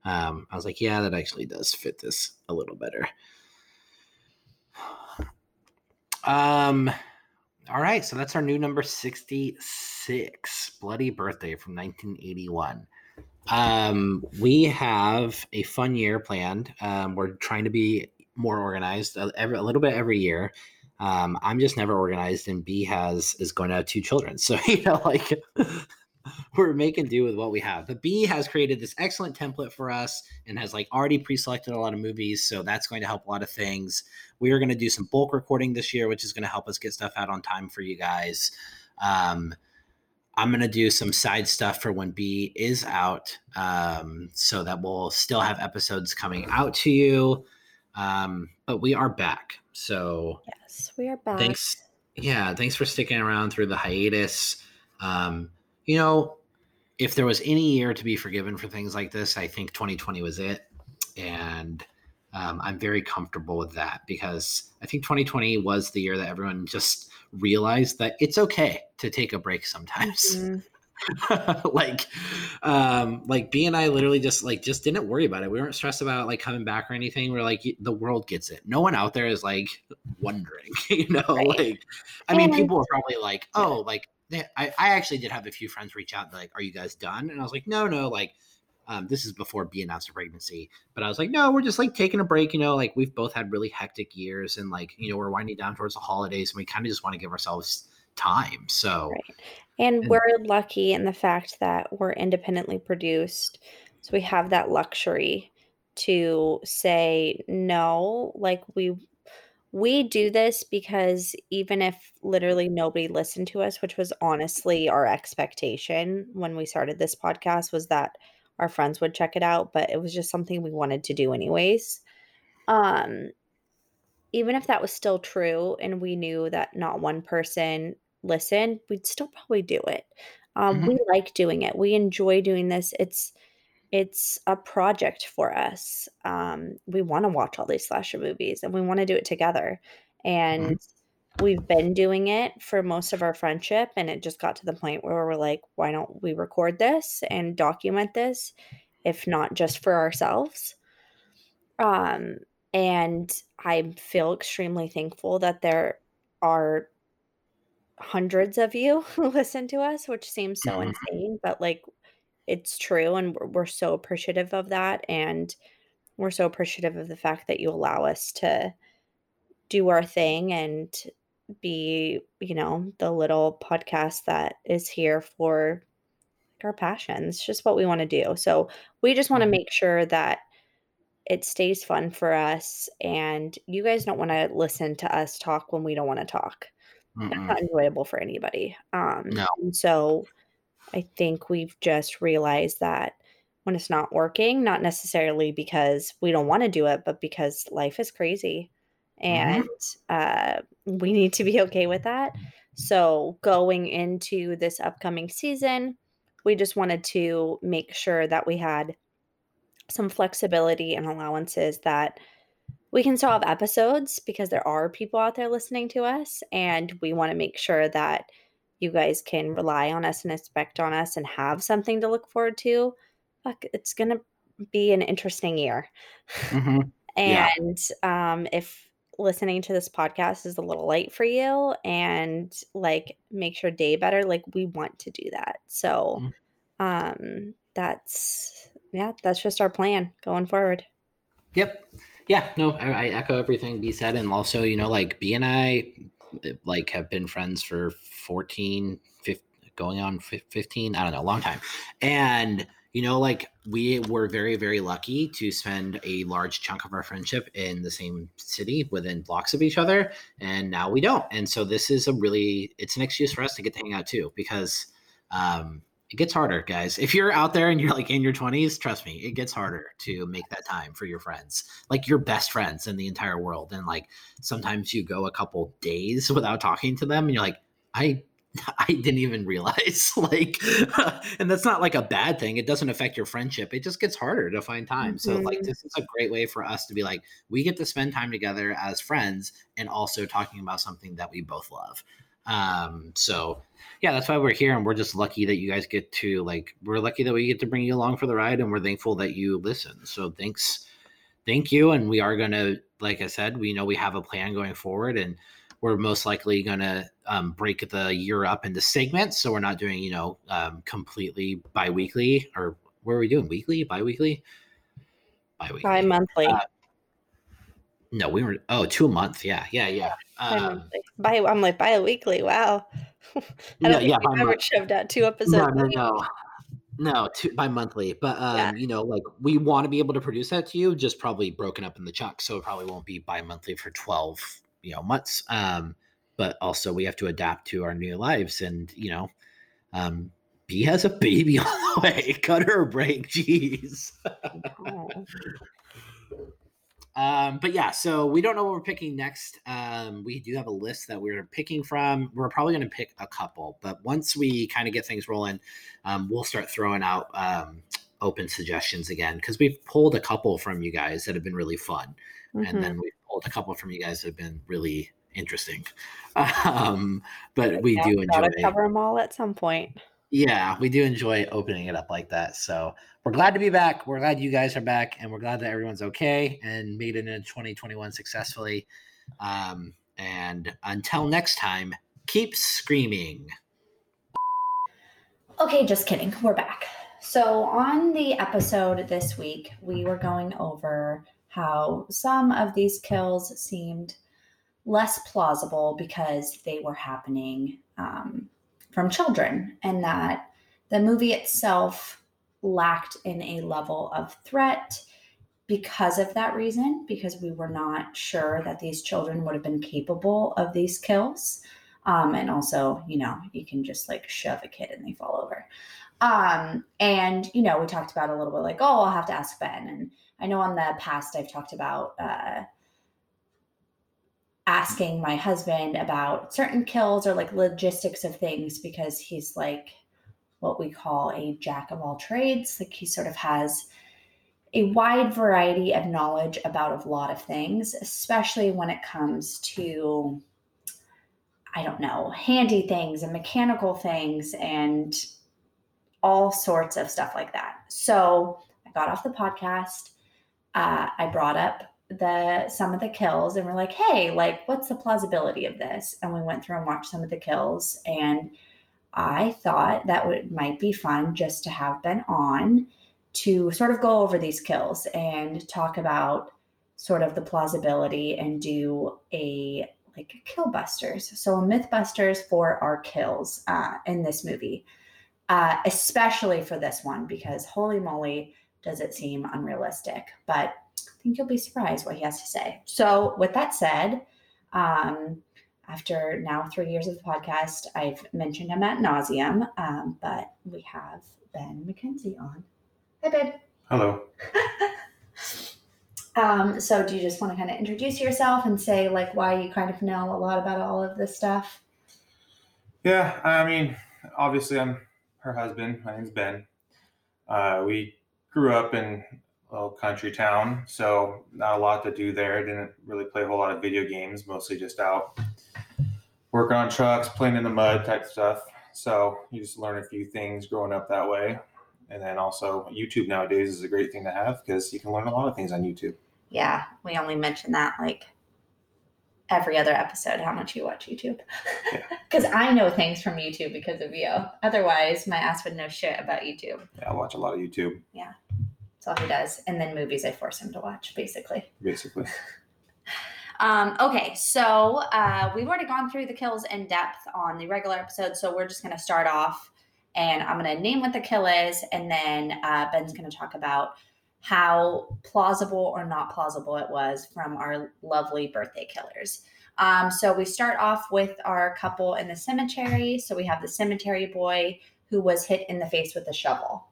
um, I was like, yeah, that actually does fit this a little better. Um, all right, so that's our new number sixty-six, Bloody Birthday from nineteen eighty-one. Um, we have a fun year planned. Um, we're trying to be more organized a, every, a little bit every year. Um, I'm just never organized, and B has is going to have two children. So, you know, like we're making do with what we have. But B has created this excellent template for us and has like already pre-selected a lot of movies. So that's going to help a lot of things. We are going to do some bulk recording this year, which is going to help us get stuff out on time for you guys. Um, I'm going to do some side stuff for when B is out, um, so that we'll still have episodes coming out to you. Um, but we are back. So yes, we are back. Thanks. Yeah. Thanks for sticking around through the hiatus. Um, you know, if there was any year to be forgiven for things like this, I think twenty twenty was it. And, um, I'm very comfortable with that because I think twenty twenty was the year that everyone just realized that it's okay to take a break sometimes. Mm-hmm. like, um, like B and I literally just like, just didn't worry about it. We weren't stressed about like coming back or anything. We're like, the world gets it. No one out there is like wondering, you know, right. like, I and mean, people were probably like, oh, yeah. like they, I, I actually did have a few friends reach out and like, are you guys done? And I was like, no, no. Like, um, this is before B announced her pregnancy, but I was like, no, we're just like taking a break. You know, like we've both had really hectic years and like, you know, we're winding down towards the holidays and we kind of just want to give ourselves time. So, right. And we're lucky in the fact that we're independently produced. So we have that luxury to say, no, like we we do this because even if literally nobody listened to us, which was honestly our expectation when we started this podcast, was that our friends would check it out. But it was just something we wanted to do anyways. Um, even if that was still true and we knew that not one person listen, we'd still probably do it. Um, mm-hmm. We like doing it. We enjoy doing this. It's it's a project for us. Um, we want to watch all these slasher movies and we want to do it together. And mm-hmm. we've been doing it for most of our friendship, and it just got to the point where we're like, why don't we record this and document this, if not just for ourselves? Um, and I feel extremely thankful that there are hundreds of you who listen to us, which seems so mm-hmm. insane, but like it's true, and we're, we're so appreciative of that, and we're so appreciative of the fact that you allow us to do our thing and be, you know, the little podcast that is here for our passion. It's just what we want to do. So we just want to make sure that it stays fun for us, and you guys don't want to listen to us talk when we don't want to talk. That's not enjoyable for anybody. Um, no. And so I think we've just realized that when it's not working, not necessarily because we don't want to do it, but because life is crazy and mm-hmm. uh, we need to be okay with that. So going into this upcoming season, we just wanted to make sure that we had some flexibility and allowances that we can still have episodes because there are people out there listening to us, and we want to make sure that you guys can rely on us and expect on us and have something to look forward to. Fuck, it's going to be an interesting year. Mm-hmm. and yeah. um, if listening to this podcast is a little light for you and like makes your day better, like we want to do that. So um, that's, yeah, that's just our plan going forward. Yep. Yeah, no, I, I echo everything B said. And also, you know, like B and I like have been friends for fourteen, fifteen, going on fifteen, I don't know, a long time. And, you know, like we were very, very lucky to spend a large chunk of our friendship in the same city within blocks of each other. And now we don't. And so this is a really, it's an excuse for us to get to hang out too, because um, it gets harder, guys. If you're out there and you're like in your twenties, trust me, it gets harder to make that time for your friends, like your best friends in the entire world. And like, sometimes you go a couple days without talking to them and you're like, I I didn't even realize, like, and that's not like a bad thing. It doesn't affect your friendship. It just gets harder to find time. So, mm-hmm. like, this is a great way for us to be like, we get to spend time together as friends and also talking about something that we both love. Um, so yeah, that's why we're here. And we're just lucky that you guys get to, like, we're lucky that we get to bring you along for the ride, and we're thankful that you listen. So thanks. Thank you. And we are going to, like I said, we know we have a plan going forward, and we're most likely going to um, break the year up into segments. So we're not doing, you know, um, completely bi-weekly, or what are we doing? Weekly? Bi-weekly? Bi-weekly. Bi-monthly. Uh, no, we were, oh, two a month. Yeah, yeah, yeah. Um, Bi- I'm like, bi-weekly, wow. I don't no, think yeah, we've ever shoved out two episodes. No, no, no. No, two, bi-monthly. But, um, yeah. you know, like we want to be able to produce that to you, just probably broken up in the chunks. So it probably won't be bi-monthly for twelve you know, months. Um, but also we have to adapt to our new lives, and, you know, um, B has a baby on the way. Cut her a break. Jeez. um, but yeah, so we don't know what we're picking next. Um, we do have a list that we're picking from. We're probably going to pick a couple, but once we kind of get things rolling, um, we'll start throwing out, um, open suggestions again, because we've pulled a couple from you guys that have been really fun. Mm-hmm. And then we've pulled a couple from you guys that have been really interesting. Um, but we yeah, do enjoy it. Cover them all at some point. Yeah, we do enjoy opening it up like that. So we're glad to be back. We're glad you guys are back, and we're glad that everyone's okay and made it in twenty twenty-one successfully. Um, and until next time, keep screaming. Okay, just kidding. We're back. So on the episode this week, we were going over how some of these kills seemed less plausible because they were happening um, from children, and that the movie itself lacked in a level of threat because of that reason, because we were not sure that these children would have been capable of these kills. Um, and also, you know, you can just like shove a kid and they fall over. Um, and, you know, we talked about a little bit like, oh, I'll have to ask Ben. And I know on the past I've talked about uh, asking my husband about certain kills or like logistics of things, because he's like what we call a jack of all trades. Like he sort of has a wide variety of knowledge about a lot of things, especially when it comes to, I don't know, handy things and mechanical things and all sorts of stuff like that. So I got off the podcast. Uh, I brought up the some of the kills, and we're like, hey, like, what's the plausibility of this? And we went through and watched some of the kills. And I thought that it might be fun just to have Ben on to sort of go over these kills and talk about sort of the plausibility and do a like kill busters. So myth busters for our kills uh, in this movie. Uh, especially for this one, because holy moly, does it seem unrealistic. But I think you'll be surprised what he has to say. So with that said, um, after now three years of the podcast, I've mentioned him ad nauseum, um, but we have Ben McKenzie on. Hi, Ben. Hello. um, so do you just want to kind of introduce yourself and say like why you kind of know a lot about all of this stuff? Yeah, I mean, obviously I'm her husband. My name's Ben. Uh, we grew up in a little country town, so not a lot to do there. Didn't really play a whole lot of video games, mostly just out working on trucks, playing in the mud type stuff. So you just learn a few things growing up that way. And then also YouTube nowadays is a great thing to have because you can learn a lot of things on YouTube. Yeah, we only mention that like every other episode, how much you watch YouTube. Because yeah. I know things from YouTube because of you. Otherwise, my ass would know shit about YouTube. Yeah, I watch a lot of YouTube. Yeah. That's all he does. And then movies I force him to watch, basically. Basically. Um, okay, so uh, we've already gone through the kills in depth on the regular episode, so we're just going to start off, and I'm going to name what the kill is, and then uh, Ben's going to talk about how plausible or not plausible it was from our lovely birthday killers. Um, so we start off with our couple in the cemetery. So we have the cemetery boy who was hit in the face with a shovel.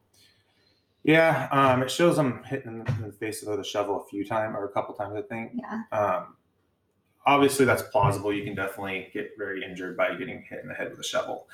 Yeah, um, it shows him hitting in the face with a shovel a few times, or a couple times, I think. Yeah. Um, obviously, that's plausible. You can definitely get very injured by getting hit in the head with a shovel.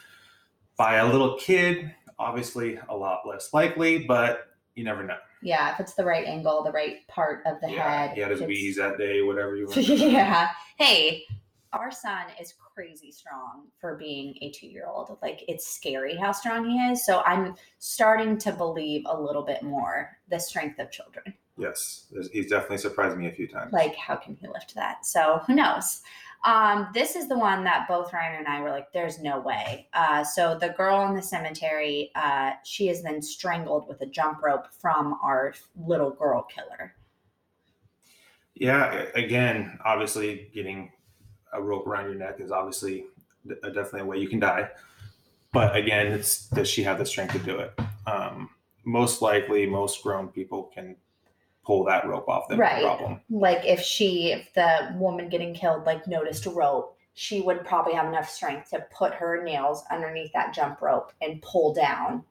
By a little kid, obviously a lot less likely, but you never know. Yeah, if it's the right angle, the right part of the yeah, head. He had his wheeze that day, whatever you want to do. Yeah. Hey, our son is crazy strong for being a two-year-old. Like, it's scary how strong he is. So I'm starting to believe a little bit more the strength of children. Yes. He's definitely surprised me a few times. Like, how can he lift that? So who knows? Um, this is the one that both Ryan and I were like, there's no way. Uh, so the girl in the cemetery, uh, she is then strangled with a jump rope from our little girl killer. Yeah. Again, obviously getting a rope around your neck is obviously a, definitely a way you can die. But again, it's, does she have the strength to do it? Um, most likely most grown people can pull that rope off them. Right. Problem. Like if she, if the woman getting killed, like noticed a rope, she would probably have enough strength to put her nails underneath that jump rope and pull down.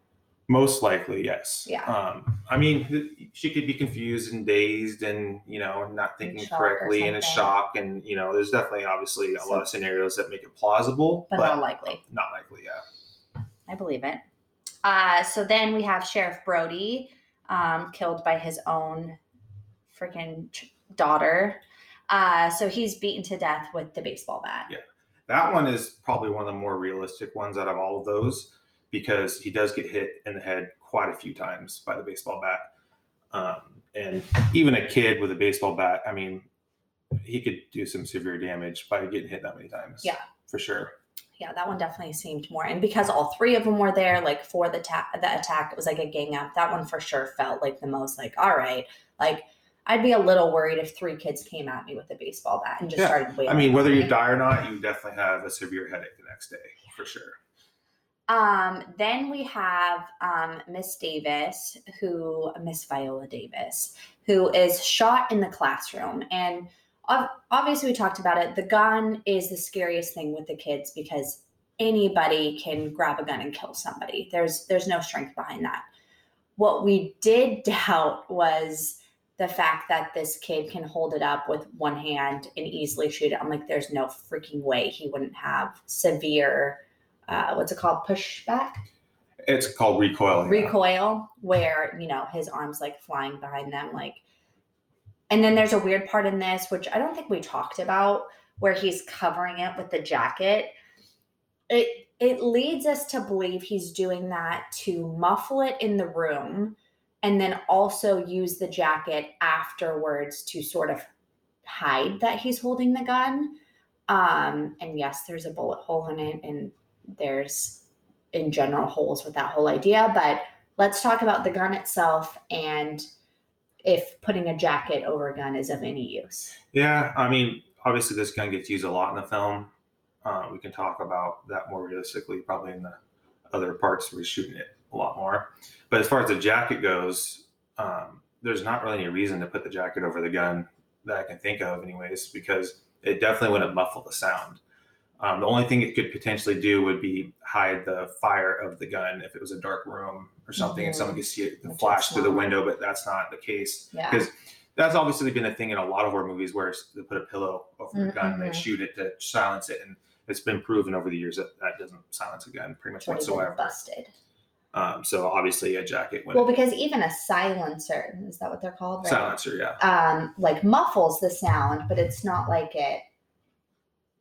Most likely. Yes. Yeah. Um, I mean, th- she could be confused and dazed and, you know, not thinking correctly and in shock. And, you know, there's definitely obviously a so, lot of scenarios that make it plausible, but, but not likely, not likely. Yeah. I believe it. Uh, so then we have Sheriff Brody, um, killed by his own freaking ch- daughter. Uh, so he's beaten to death with the baseball bat. Yeah. That one is probably one of the more realistic ones out of all of those because he does get hit in the head quite a few times by the baseball bat. Um, and even a kid with a baseball bat, I mean, he could do some severe damage by getting hit that many times. Yeah, for sure. Yeah, that one definitely seemed more. And because all three of them were there, like for the, ta- the attack, it was like a gang up. That one for sure felt like the most like, all right, like I'd be a little worried if three kids came at me with a baseball bat and just yeah. started wailing. I mean, whether you die or not, you definitely have a severe headache the next day yeah. for sure. Um, then we have um, Miss Davis, who Miss Viola Davis, who is shot in the classroom. And obviously, we talked about it. The gun is the scariest thing with the kids because anybody can grab a gun and kill somebody. There's there's no strength behind that. What we did doubt was the fact that this kid can hold it up with one hand and easily shoot it. I'm like, there's no freaking way he wouldn't have severe, uh, what's it called, pushback? It's called recoil. Recoil, yeah. Where, you know, his arm's like flying behind them like. And then there's a weird part in this, which I don't think we talked about, where he's covering it with the jacket. It it leads us to believe he's doing that to muffle it in the room and then also use the jacket afterwards to sort of hide that he's holding the gun. Um, and yes, there's a bullet hole in it and there's in general holes with that whole idea. But let's talk about the gun itself and if putting a jacket over a gun is of any use. Yeah, I mean, obviously this gun gets used a lot in the film. Uh, we can talk about that more realistically probably in the other parts where we're shooting it a lot more. But as far as the jacket goes, um, there's not really any reason to put the jacket over the gun that I can think of anyways, because it definitely wouldn't muffle the sound. Um, the only thing it could potentially do would be hide the fire of the gun if it was a dark room or something mm-hmm. and someone could see it the flash through the window, but that's not the case. Yeah. Because that's obviously been a thing in a lot of horror movies where they put a pillow over mm-hmm. the gun and they shoot it to silence it. And it's been proven over the years that that doesn't silence a gun pretty much totally whatsoever. Busted. Um, so obviously a jacket. Well, because even a silencer, is that what they're called? Right? Silencer, yeah. Um, like muffles the sound, but it's not like it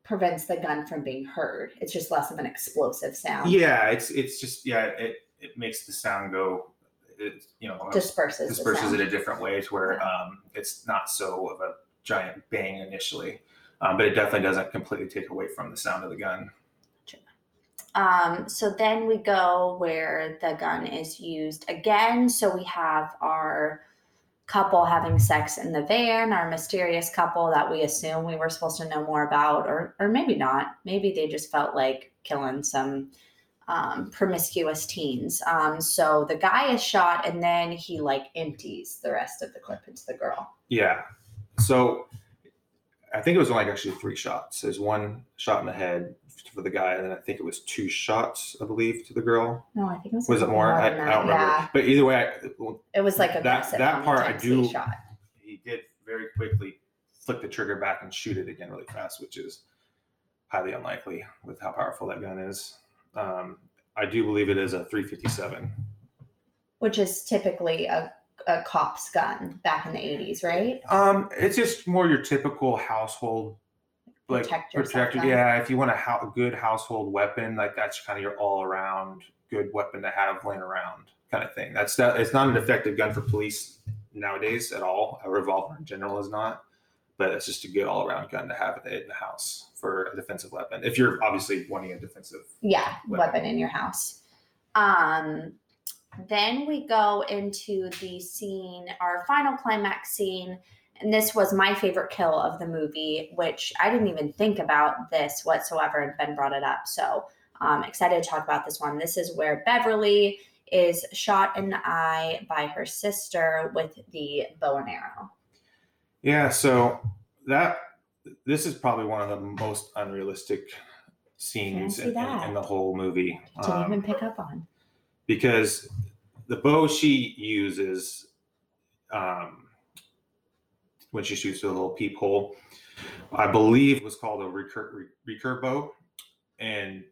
prevents the gun from being heard. It's just less of an explosive sound. Yeah, it's it's just yeah, it it makes the sound go, it, you know, disperses disperses it a different way to where um it's not so of a giant bang initially, um, but it definitely doesn't completely take away from the sound of the gun. Um, so then we go where the gun is used again. So we have our couple having sex in the van, our mysterious couple that we assume we were supposed to know more about, or or maybe not. Maybe they just felt like killing some um, promiscuous teens. Um, so the guy is shot, and then he like empties the rest of the clip into the girl. Yeah. So I think it was like actually three shots. There's one shot in the head for the guy, and then I think it was two shots, I believe, to the girl. No, I think it was. Was it more? I, I don't remember. Yeah. But either way, I, well, it was like a that, that part. I do. Shot. He did very quickly flick the trigger back and shoot it again really fast, which is highly unlikely with how powerful that gun is. Um, I do believe it is a three fifty-seven, which is typically a. a cop's gun back in the eighties, right? Um, it's just more your typical household, like protector. protector. Yeah, if you want a, ho- a good household weapon, like that's kind of your all-around good weapon to have laying around kind of thing. That's that. It's not an effective gun for police nowadays at all. A revolver in general is not, but it's just a good all-around gun to have in the house for a defensive weapon. If you're obviously wanting a defensive yeah weapon, weapon in your house. Um. Then we go into the scene, our final climax scene, and this was my favorite kill of the movie, which I didn't even think about this whatsoever, and Ben brought it up, so I'm excited to talk about this one. This is where Beverly is shot in the eye by her sister with the bow and arrow. Yeah, so that this is probably one of the most unrealistic scenes in, in the whole movie. Didn't um, even pick up on. Because the bow she uses um, when she shoots through the little peephole, I believe was called a recur, recur bow. And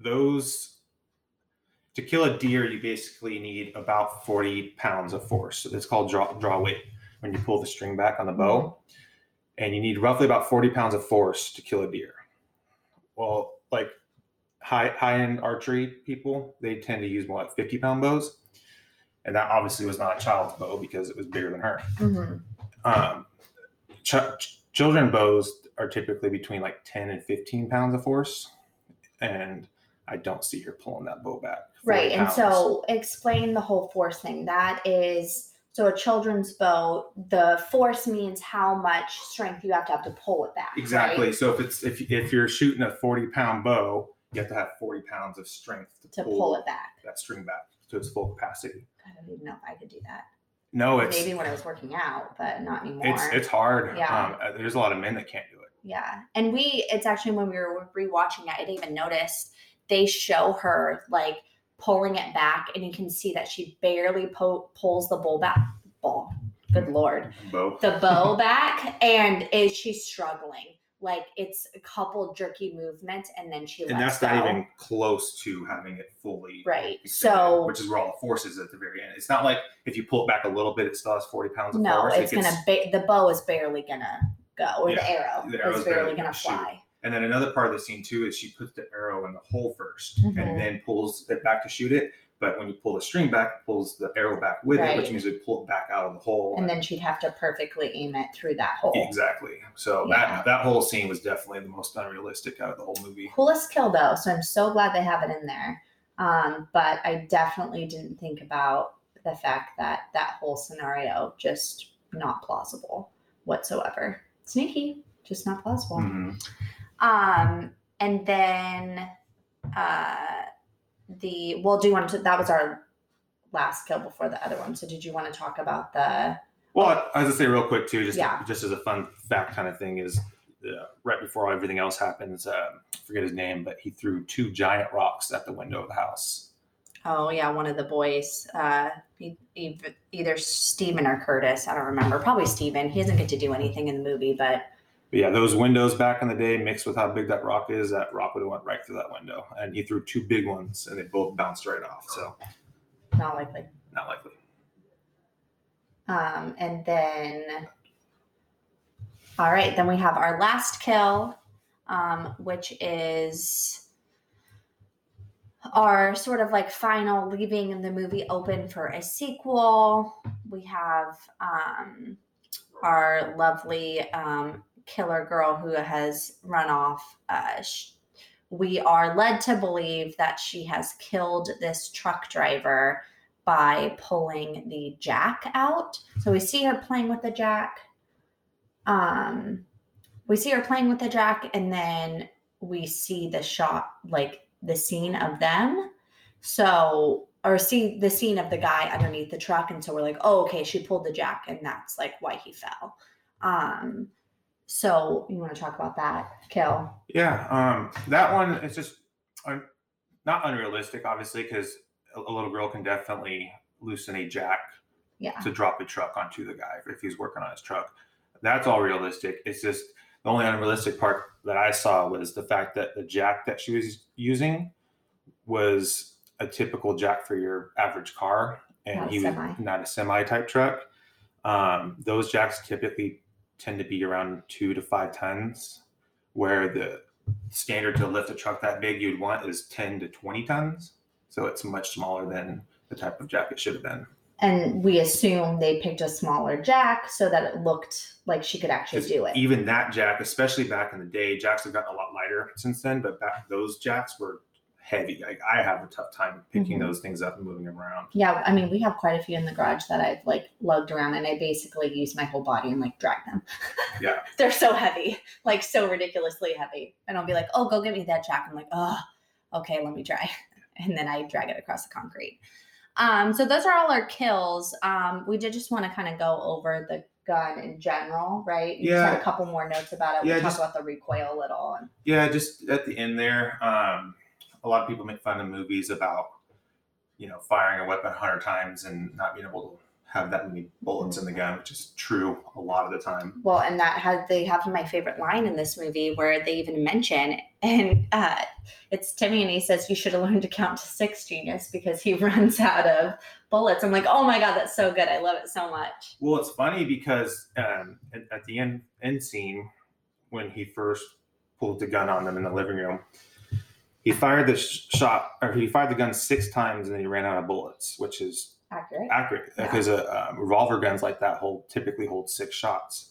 those, to kill a deer, you basically need about forty pounds of force. So it's called draw, draw weight when you pull the string back on the bow. And you need roughly about forty pounds of force to kill a deer. Well, like... High, high-end archery people, they tend to use more like fifty-pound bows. And that obviously was not a child's bow because it was bigger than her. Mm-hmm. Um, ch- children bows are typically between like ten and fifteen pounds of force. And I don't see her pulling that bow back. Right. And so explain the whole force thing. That is, so a children's bow, the force means how much strength you have to have to pull it back. Exactly. Right? So if it's if if you're shooting a forty-pound bow, you have to have forty pounds of strength to, to pull, pull it back. That string back to its full capacity. I don't even know if I could do that. No, it's maybe when I was working out, but not anymore. It's it's hard. Yeah, um, there's a lot of men that can't do it. Yeah, and we it's actually when we were rewatching it, I didn't even notice they show her like pulling it back, and you can see that she barely po- pulls the bowl back. Ball, good lord, bow. The bow back, and is she struggling? Like it's a couple jerky movements, and then she. And lets that's go. Not even close to having it fully. Right. So, which is where all the force is at the very end. It's not like if you pull it back a little bit, it still has forty pounds of no, force. No, it's it gets, gonna. Ba- the bow is barely gonna go, or yeah, the arrow the is barely, barely gonna, gonna fly. And then another part of the scene too is she puts the arrow in the hole first, mm-hmm. and then pulls it back to shoot it. But when you pull the string back, it pulls the arrow back with right. it, which means we pull it back out of the hole. And, and then she'd have to perfectly aim it through that hole. Exactly. So yeah. that that whole scene was definitely the most unrealistic out of the whole movie. Coolest kill, though. So I'm so glad they have it in there. Um, but I definitely didn't think about the fact that that whole scenario just not plausible whatsoever. Sneaky, just not plausible. Mm-hmm. Um, and then... Uh, The well, do you want to? That was our last kill before the other one. So, did you want to talk about the? Well, as I say, real quick too, just yeah. just as a fun fact kind of thing is, uh, right before everything else happens, uh, forget his name, but he threw two giant rocks at the window of the house. Oh yeah, one of the boys, uh, he, he, either Stephen or Curtis, I don't remember. Probably Stephen. He doesn't get to do anything in the movie, but. But yeah, those windows back in the day, mixed with how big that rock is, that rock would have went right through that window. And he threw two big ones, and they both bounced right off. So not likely. Not likely. Um, and then, all right, then we have our last kill, um, which is our sort of like final leaving the movie open for a sequel. We have um, our lovely... Um, killer girl who has run off. Uh, sh- we are led to believe that she has killed this truck driver by pulling the jack out. So we see her playing with the jack. Um, we see her playing with the jack, and then we see the shot, like the scene of them. So, or see the scene of the guy underneath the truck. And so we're like, oh, okay, she pulled the jack, and that's like why he fell. Um, so you want to talk about that, Kill? Yeah. Um, that one is just un- not unrealistic, obviously, because a-, a little girl can definitely loosen a jack yeah. to drop a truck onto the guy if he's working on his truck. That's all realistic. It's just the only unrealistic part that I saw was the fact that the jack that she was using was a typical jack for your average car, and not he semi. was not a semi type truck. Um, those jacks typically tend to be around two to five tons, where the standard to lift a truck that big you'd want is ten to twenty tons. So it's much smaller than the type of jack it should have been. And we assume they picked a smaller jack so that it looked like she could actually do it. Even that jack, especially back in the day, jacks have gotten a lot lighter since then, but back those jacks were heavy. Like, I have a tough time picking mm-hmm. those things up and moving them around. Yeah, I mean, we have quite a few in the garage that I've like lugged around, and I basically use my whole body and like drag them. Yeah, they're so heavy, like so ridiculously heavy. And I'll be like, "Oh, go get me that jack." I'm like, "Oh, okay, let me try," and then I drag it across the concrete. Um, so those are all our kills. Um, we did just want to kind of go over the gun in general, right? You yeah. just had a couple more notes about it. Yeah, we talked about the recoil a little. And- yeah, just at the end there. Um, A lot of people make fun of movies about, you know, firing a weapon a hundred times and not being able to have that many bullets in the gun, which is true a lot of the time. Well, and that had they have my favorite line in this movie where they even mention, and uh, it's Timmy, and he says, "You should have learned to count to six, genius," because he runs out of bullets. I'm like, oh my god, that's so good! I love it so much. Well, it's funny because um, at, at the end end scene when he first pulled the gun on them in the living room. He fired the shot, or he fired the gun six times, and then he ran out of bullets, which is accurate. Accurate, yeah. Because a um, revolver guns like that hold typically hold six shots.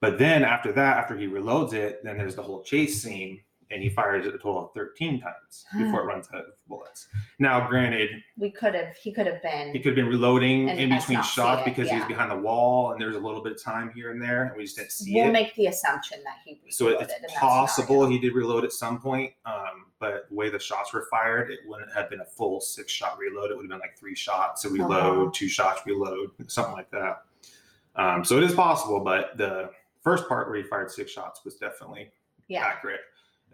But then after that, after he reloads it, then there's the whole chase scene, and he fires it a total of thirteen times before it runs out of bullets. Now, granted, we could have he could have been he could have been reloading in between shots because yeah. he was behind the wall, and there's a little bit of time here and there, and we just didn't see we'll it. We'll make the assumption that he reloaded. So it's possible he did reload at some point. Um, But the way the shots were fired, it wouldn't have been a full six-shot reload. It would have been like three shots, a reload, oh. two shots, reload, something like that. Um, so it is possible, but the first part where he fired six shots was definitely yeah. accurate.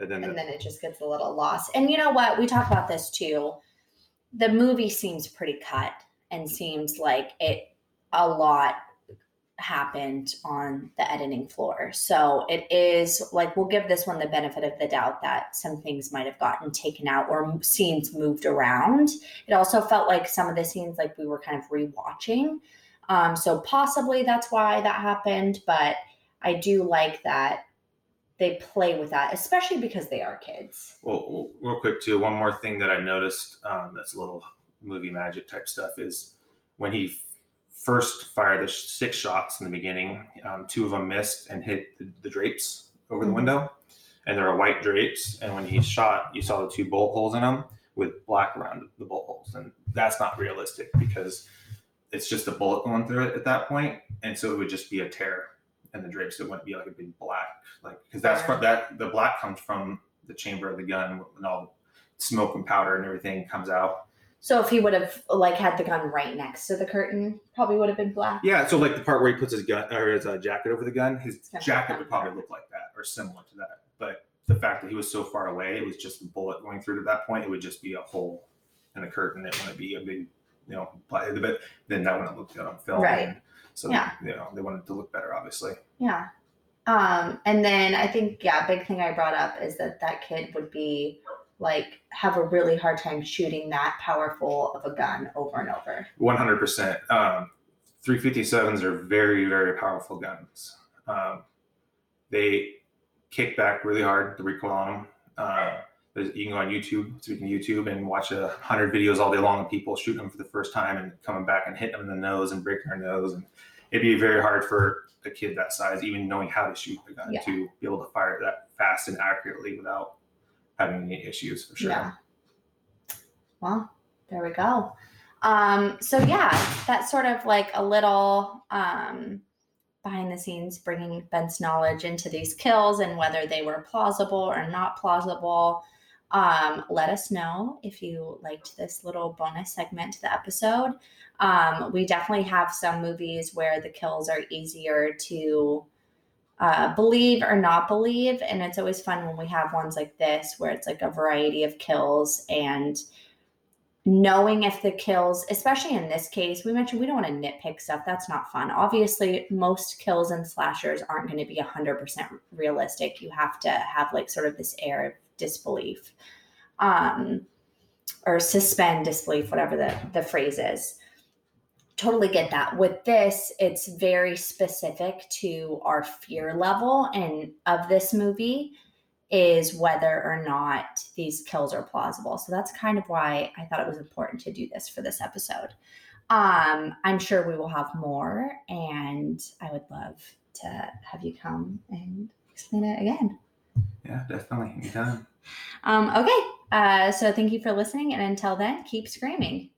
And, then, and the- then it just gets a little lost. And you know what? We talk about this too. The movie seems pretty cut and seems like it a lot happened on the editing floor. So it is like, we'll give this one the benefit of the doubt that some things might have gotten taken out or scenes moved around. It also felt like some of the scenes, like we were kind of rewatching. Um, so possibly that's why that happened, but I do like that they play with that, especially because they are kids. Well, real quick too, one more thing that I noticed, um, that's a little movie magic type stuff is when he first fired the six shots in the beginning. Um, two of them missed and hit the, the drapes over the window, and there are white drapes. And when he shot, you saw the two bullet holes in them with black around the bullet holes, and that's not realistic because it's just a bullet going through it at that point, and so it would just be a tear in the drapes. It wouldn't be like a big black, like because that's from that the black comes from the chamber of the gun and all smoke and powder and everything comes out. So if he would have like had the gun right next to the curtain, probably would have been black. Yeah, so like the part where he puts his gun or his uh, jacket over the gun, his jacket would probably look like that or similar to that. But the fact that he was so far away, it was just a bullet going through to that point. It would just be a hole in the curtain. It wouldn't be a big, you know, but then that wouldn't look good on film. Right. So yeah. you know, they wanted to look better, obviously. Yeah. Um, and then I think yeah, big thing I brought up is that that kid would be. Like have a really hard time shooting that powerful of a gun over and over. one hundred percent. Um, three fifty-sevens are very, very powerful guns. Um, they kick back really hard, the recoil on them. Uh, you can go on YouTube, speaking of YouTube, and watch a hundred videos all day long of people shooting them for the first time and coming back and hitting them in the nose and breaking their nose. And it'd be very hard for a kid that size, even knowing how to shoot the gun, yeah. to be able to fire that fast and accurately without having any issues for sure. Yeah. Well, there we go. Um, so yeah, that's sort of like a little um, behind the scenes, bringing Ben's knowledge into these kills and whether they were plausible or not plausible. Um, let us know if you liked this little bonus segment to the episode. Um, we definitely have some movies where the kills are easier to uh, believe or not believe. And it's always fun when we have ones like this, where it's like a variety of kills and knowing if the kills, especially in this case, we mentioned we don't want to nitpick stuff. That's not fun. Obviously, most kills and slashers aren't going to be one hundred percent realistic. You have to have like sort of this air of disbelief, um, or suspend disbelief, whatever the, the phrase is. Totally get that. With this, it's very specific to our fear level and of this movie is whether or not these kills are plausible. So that's kind of why I thought it was important to do this for this episode. Um, I'm sure we will have more, and I would love to have you come and explain it again. Yeah, definitely. Anytime. Um, okay. Uh, so thank you for listening. And until then, keep screaming.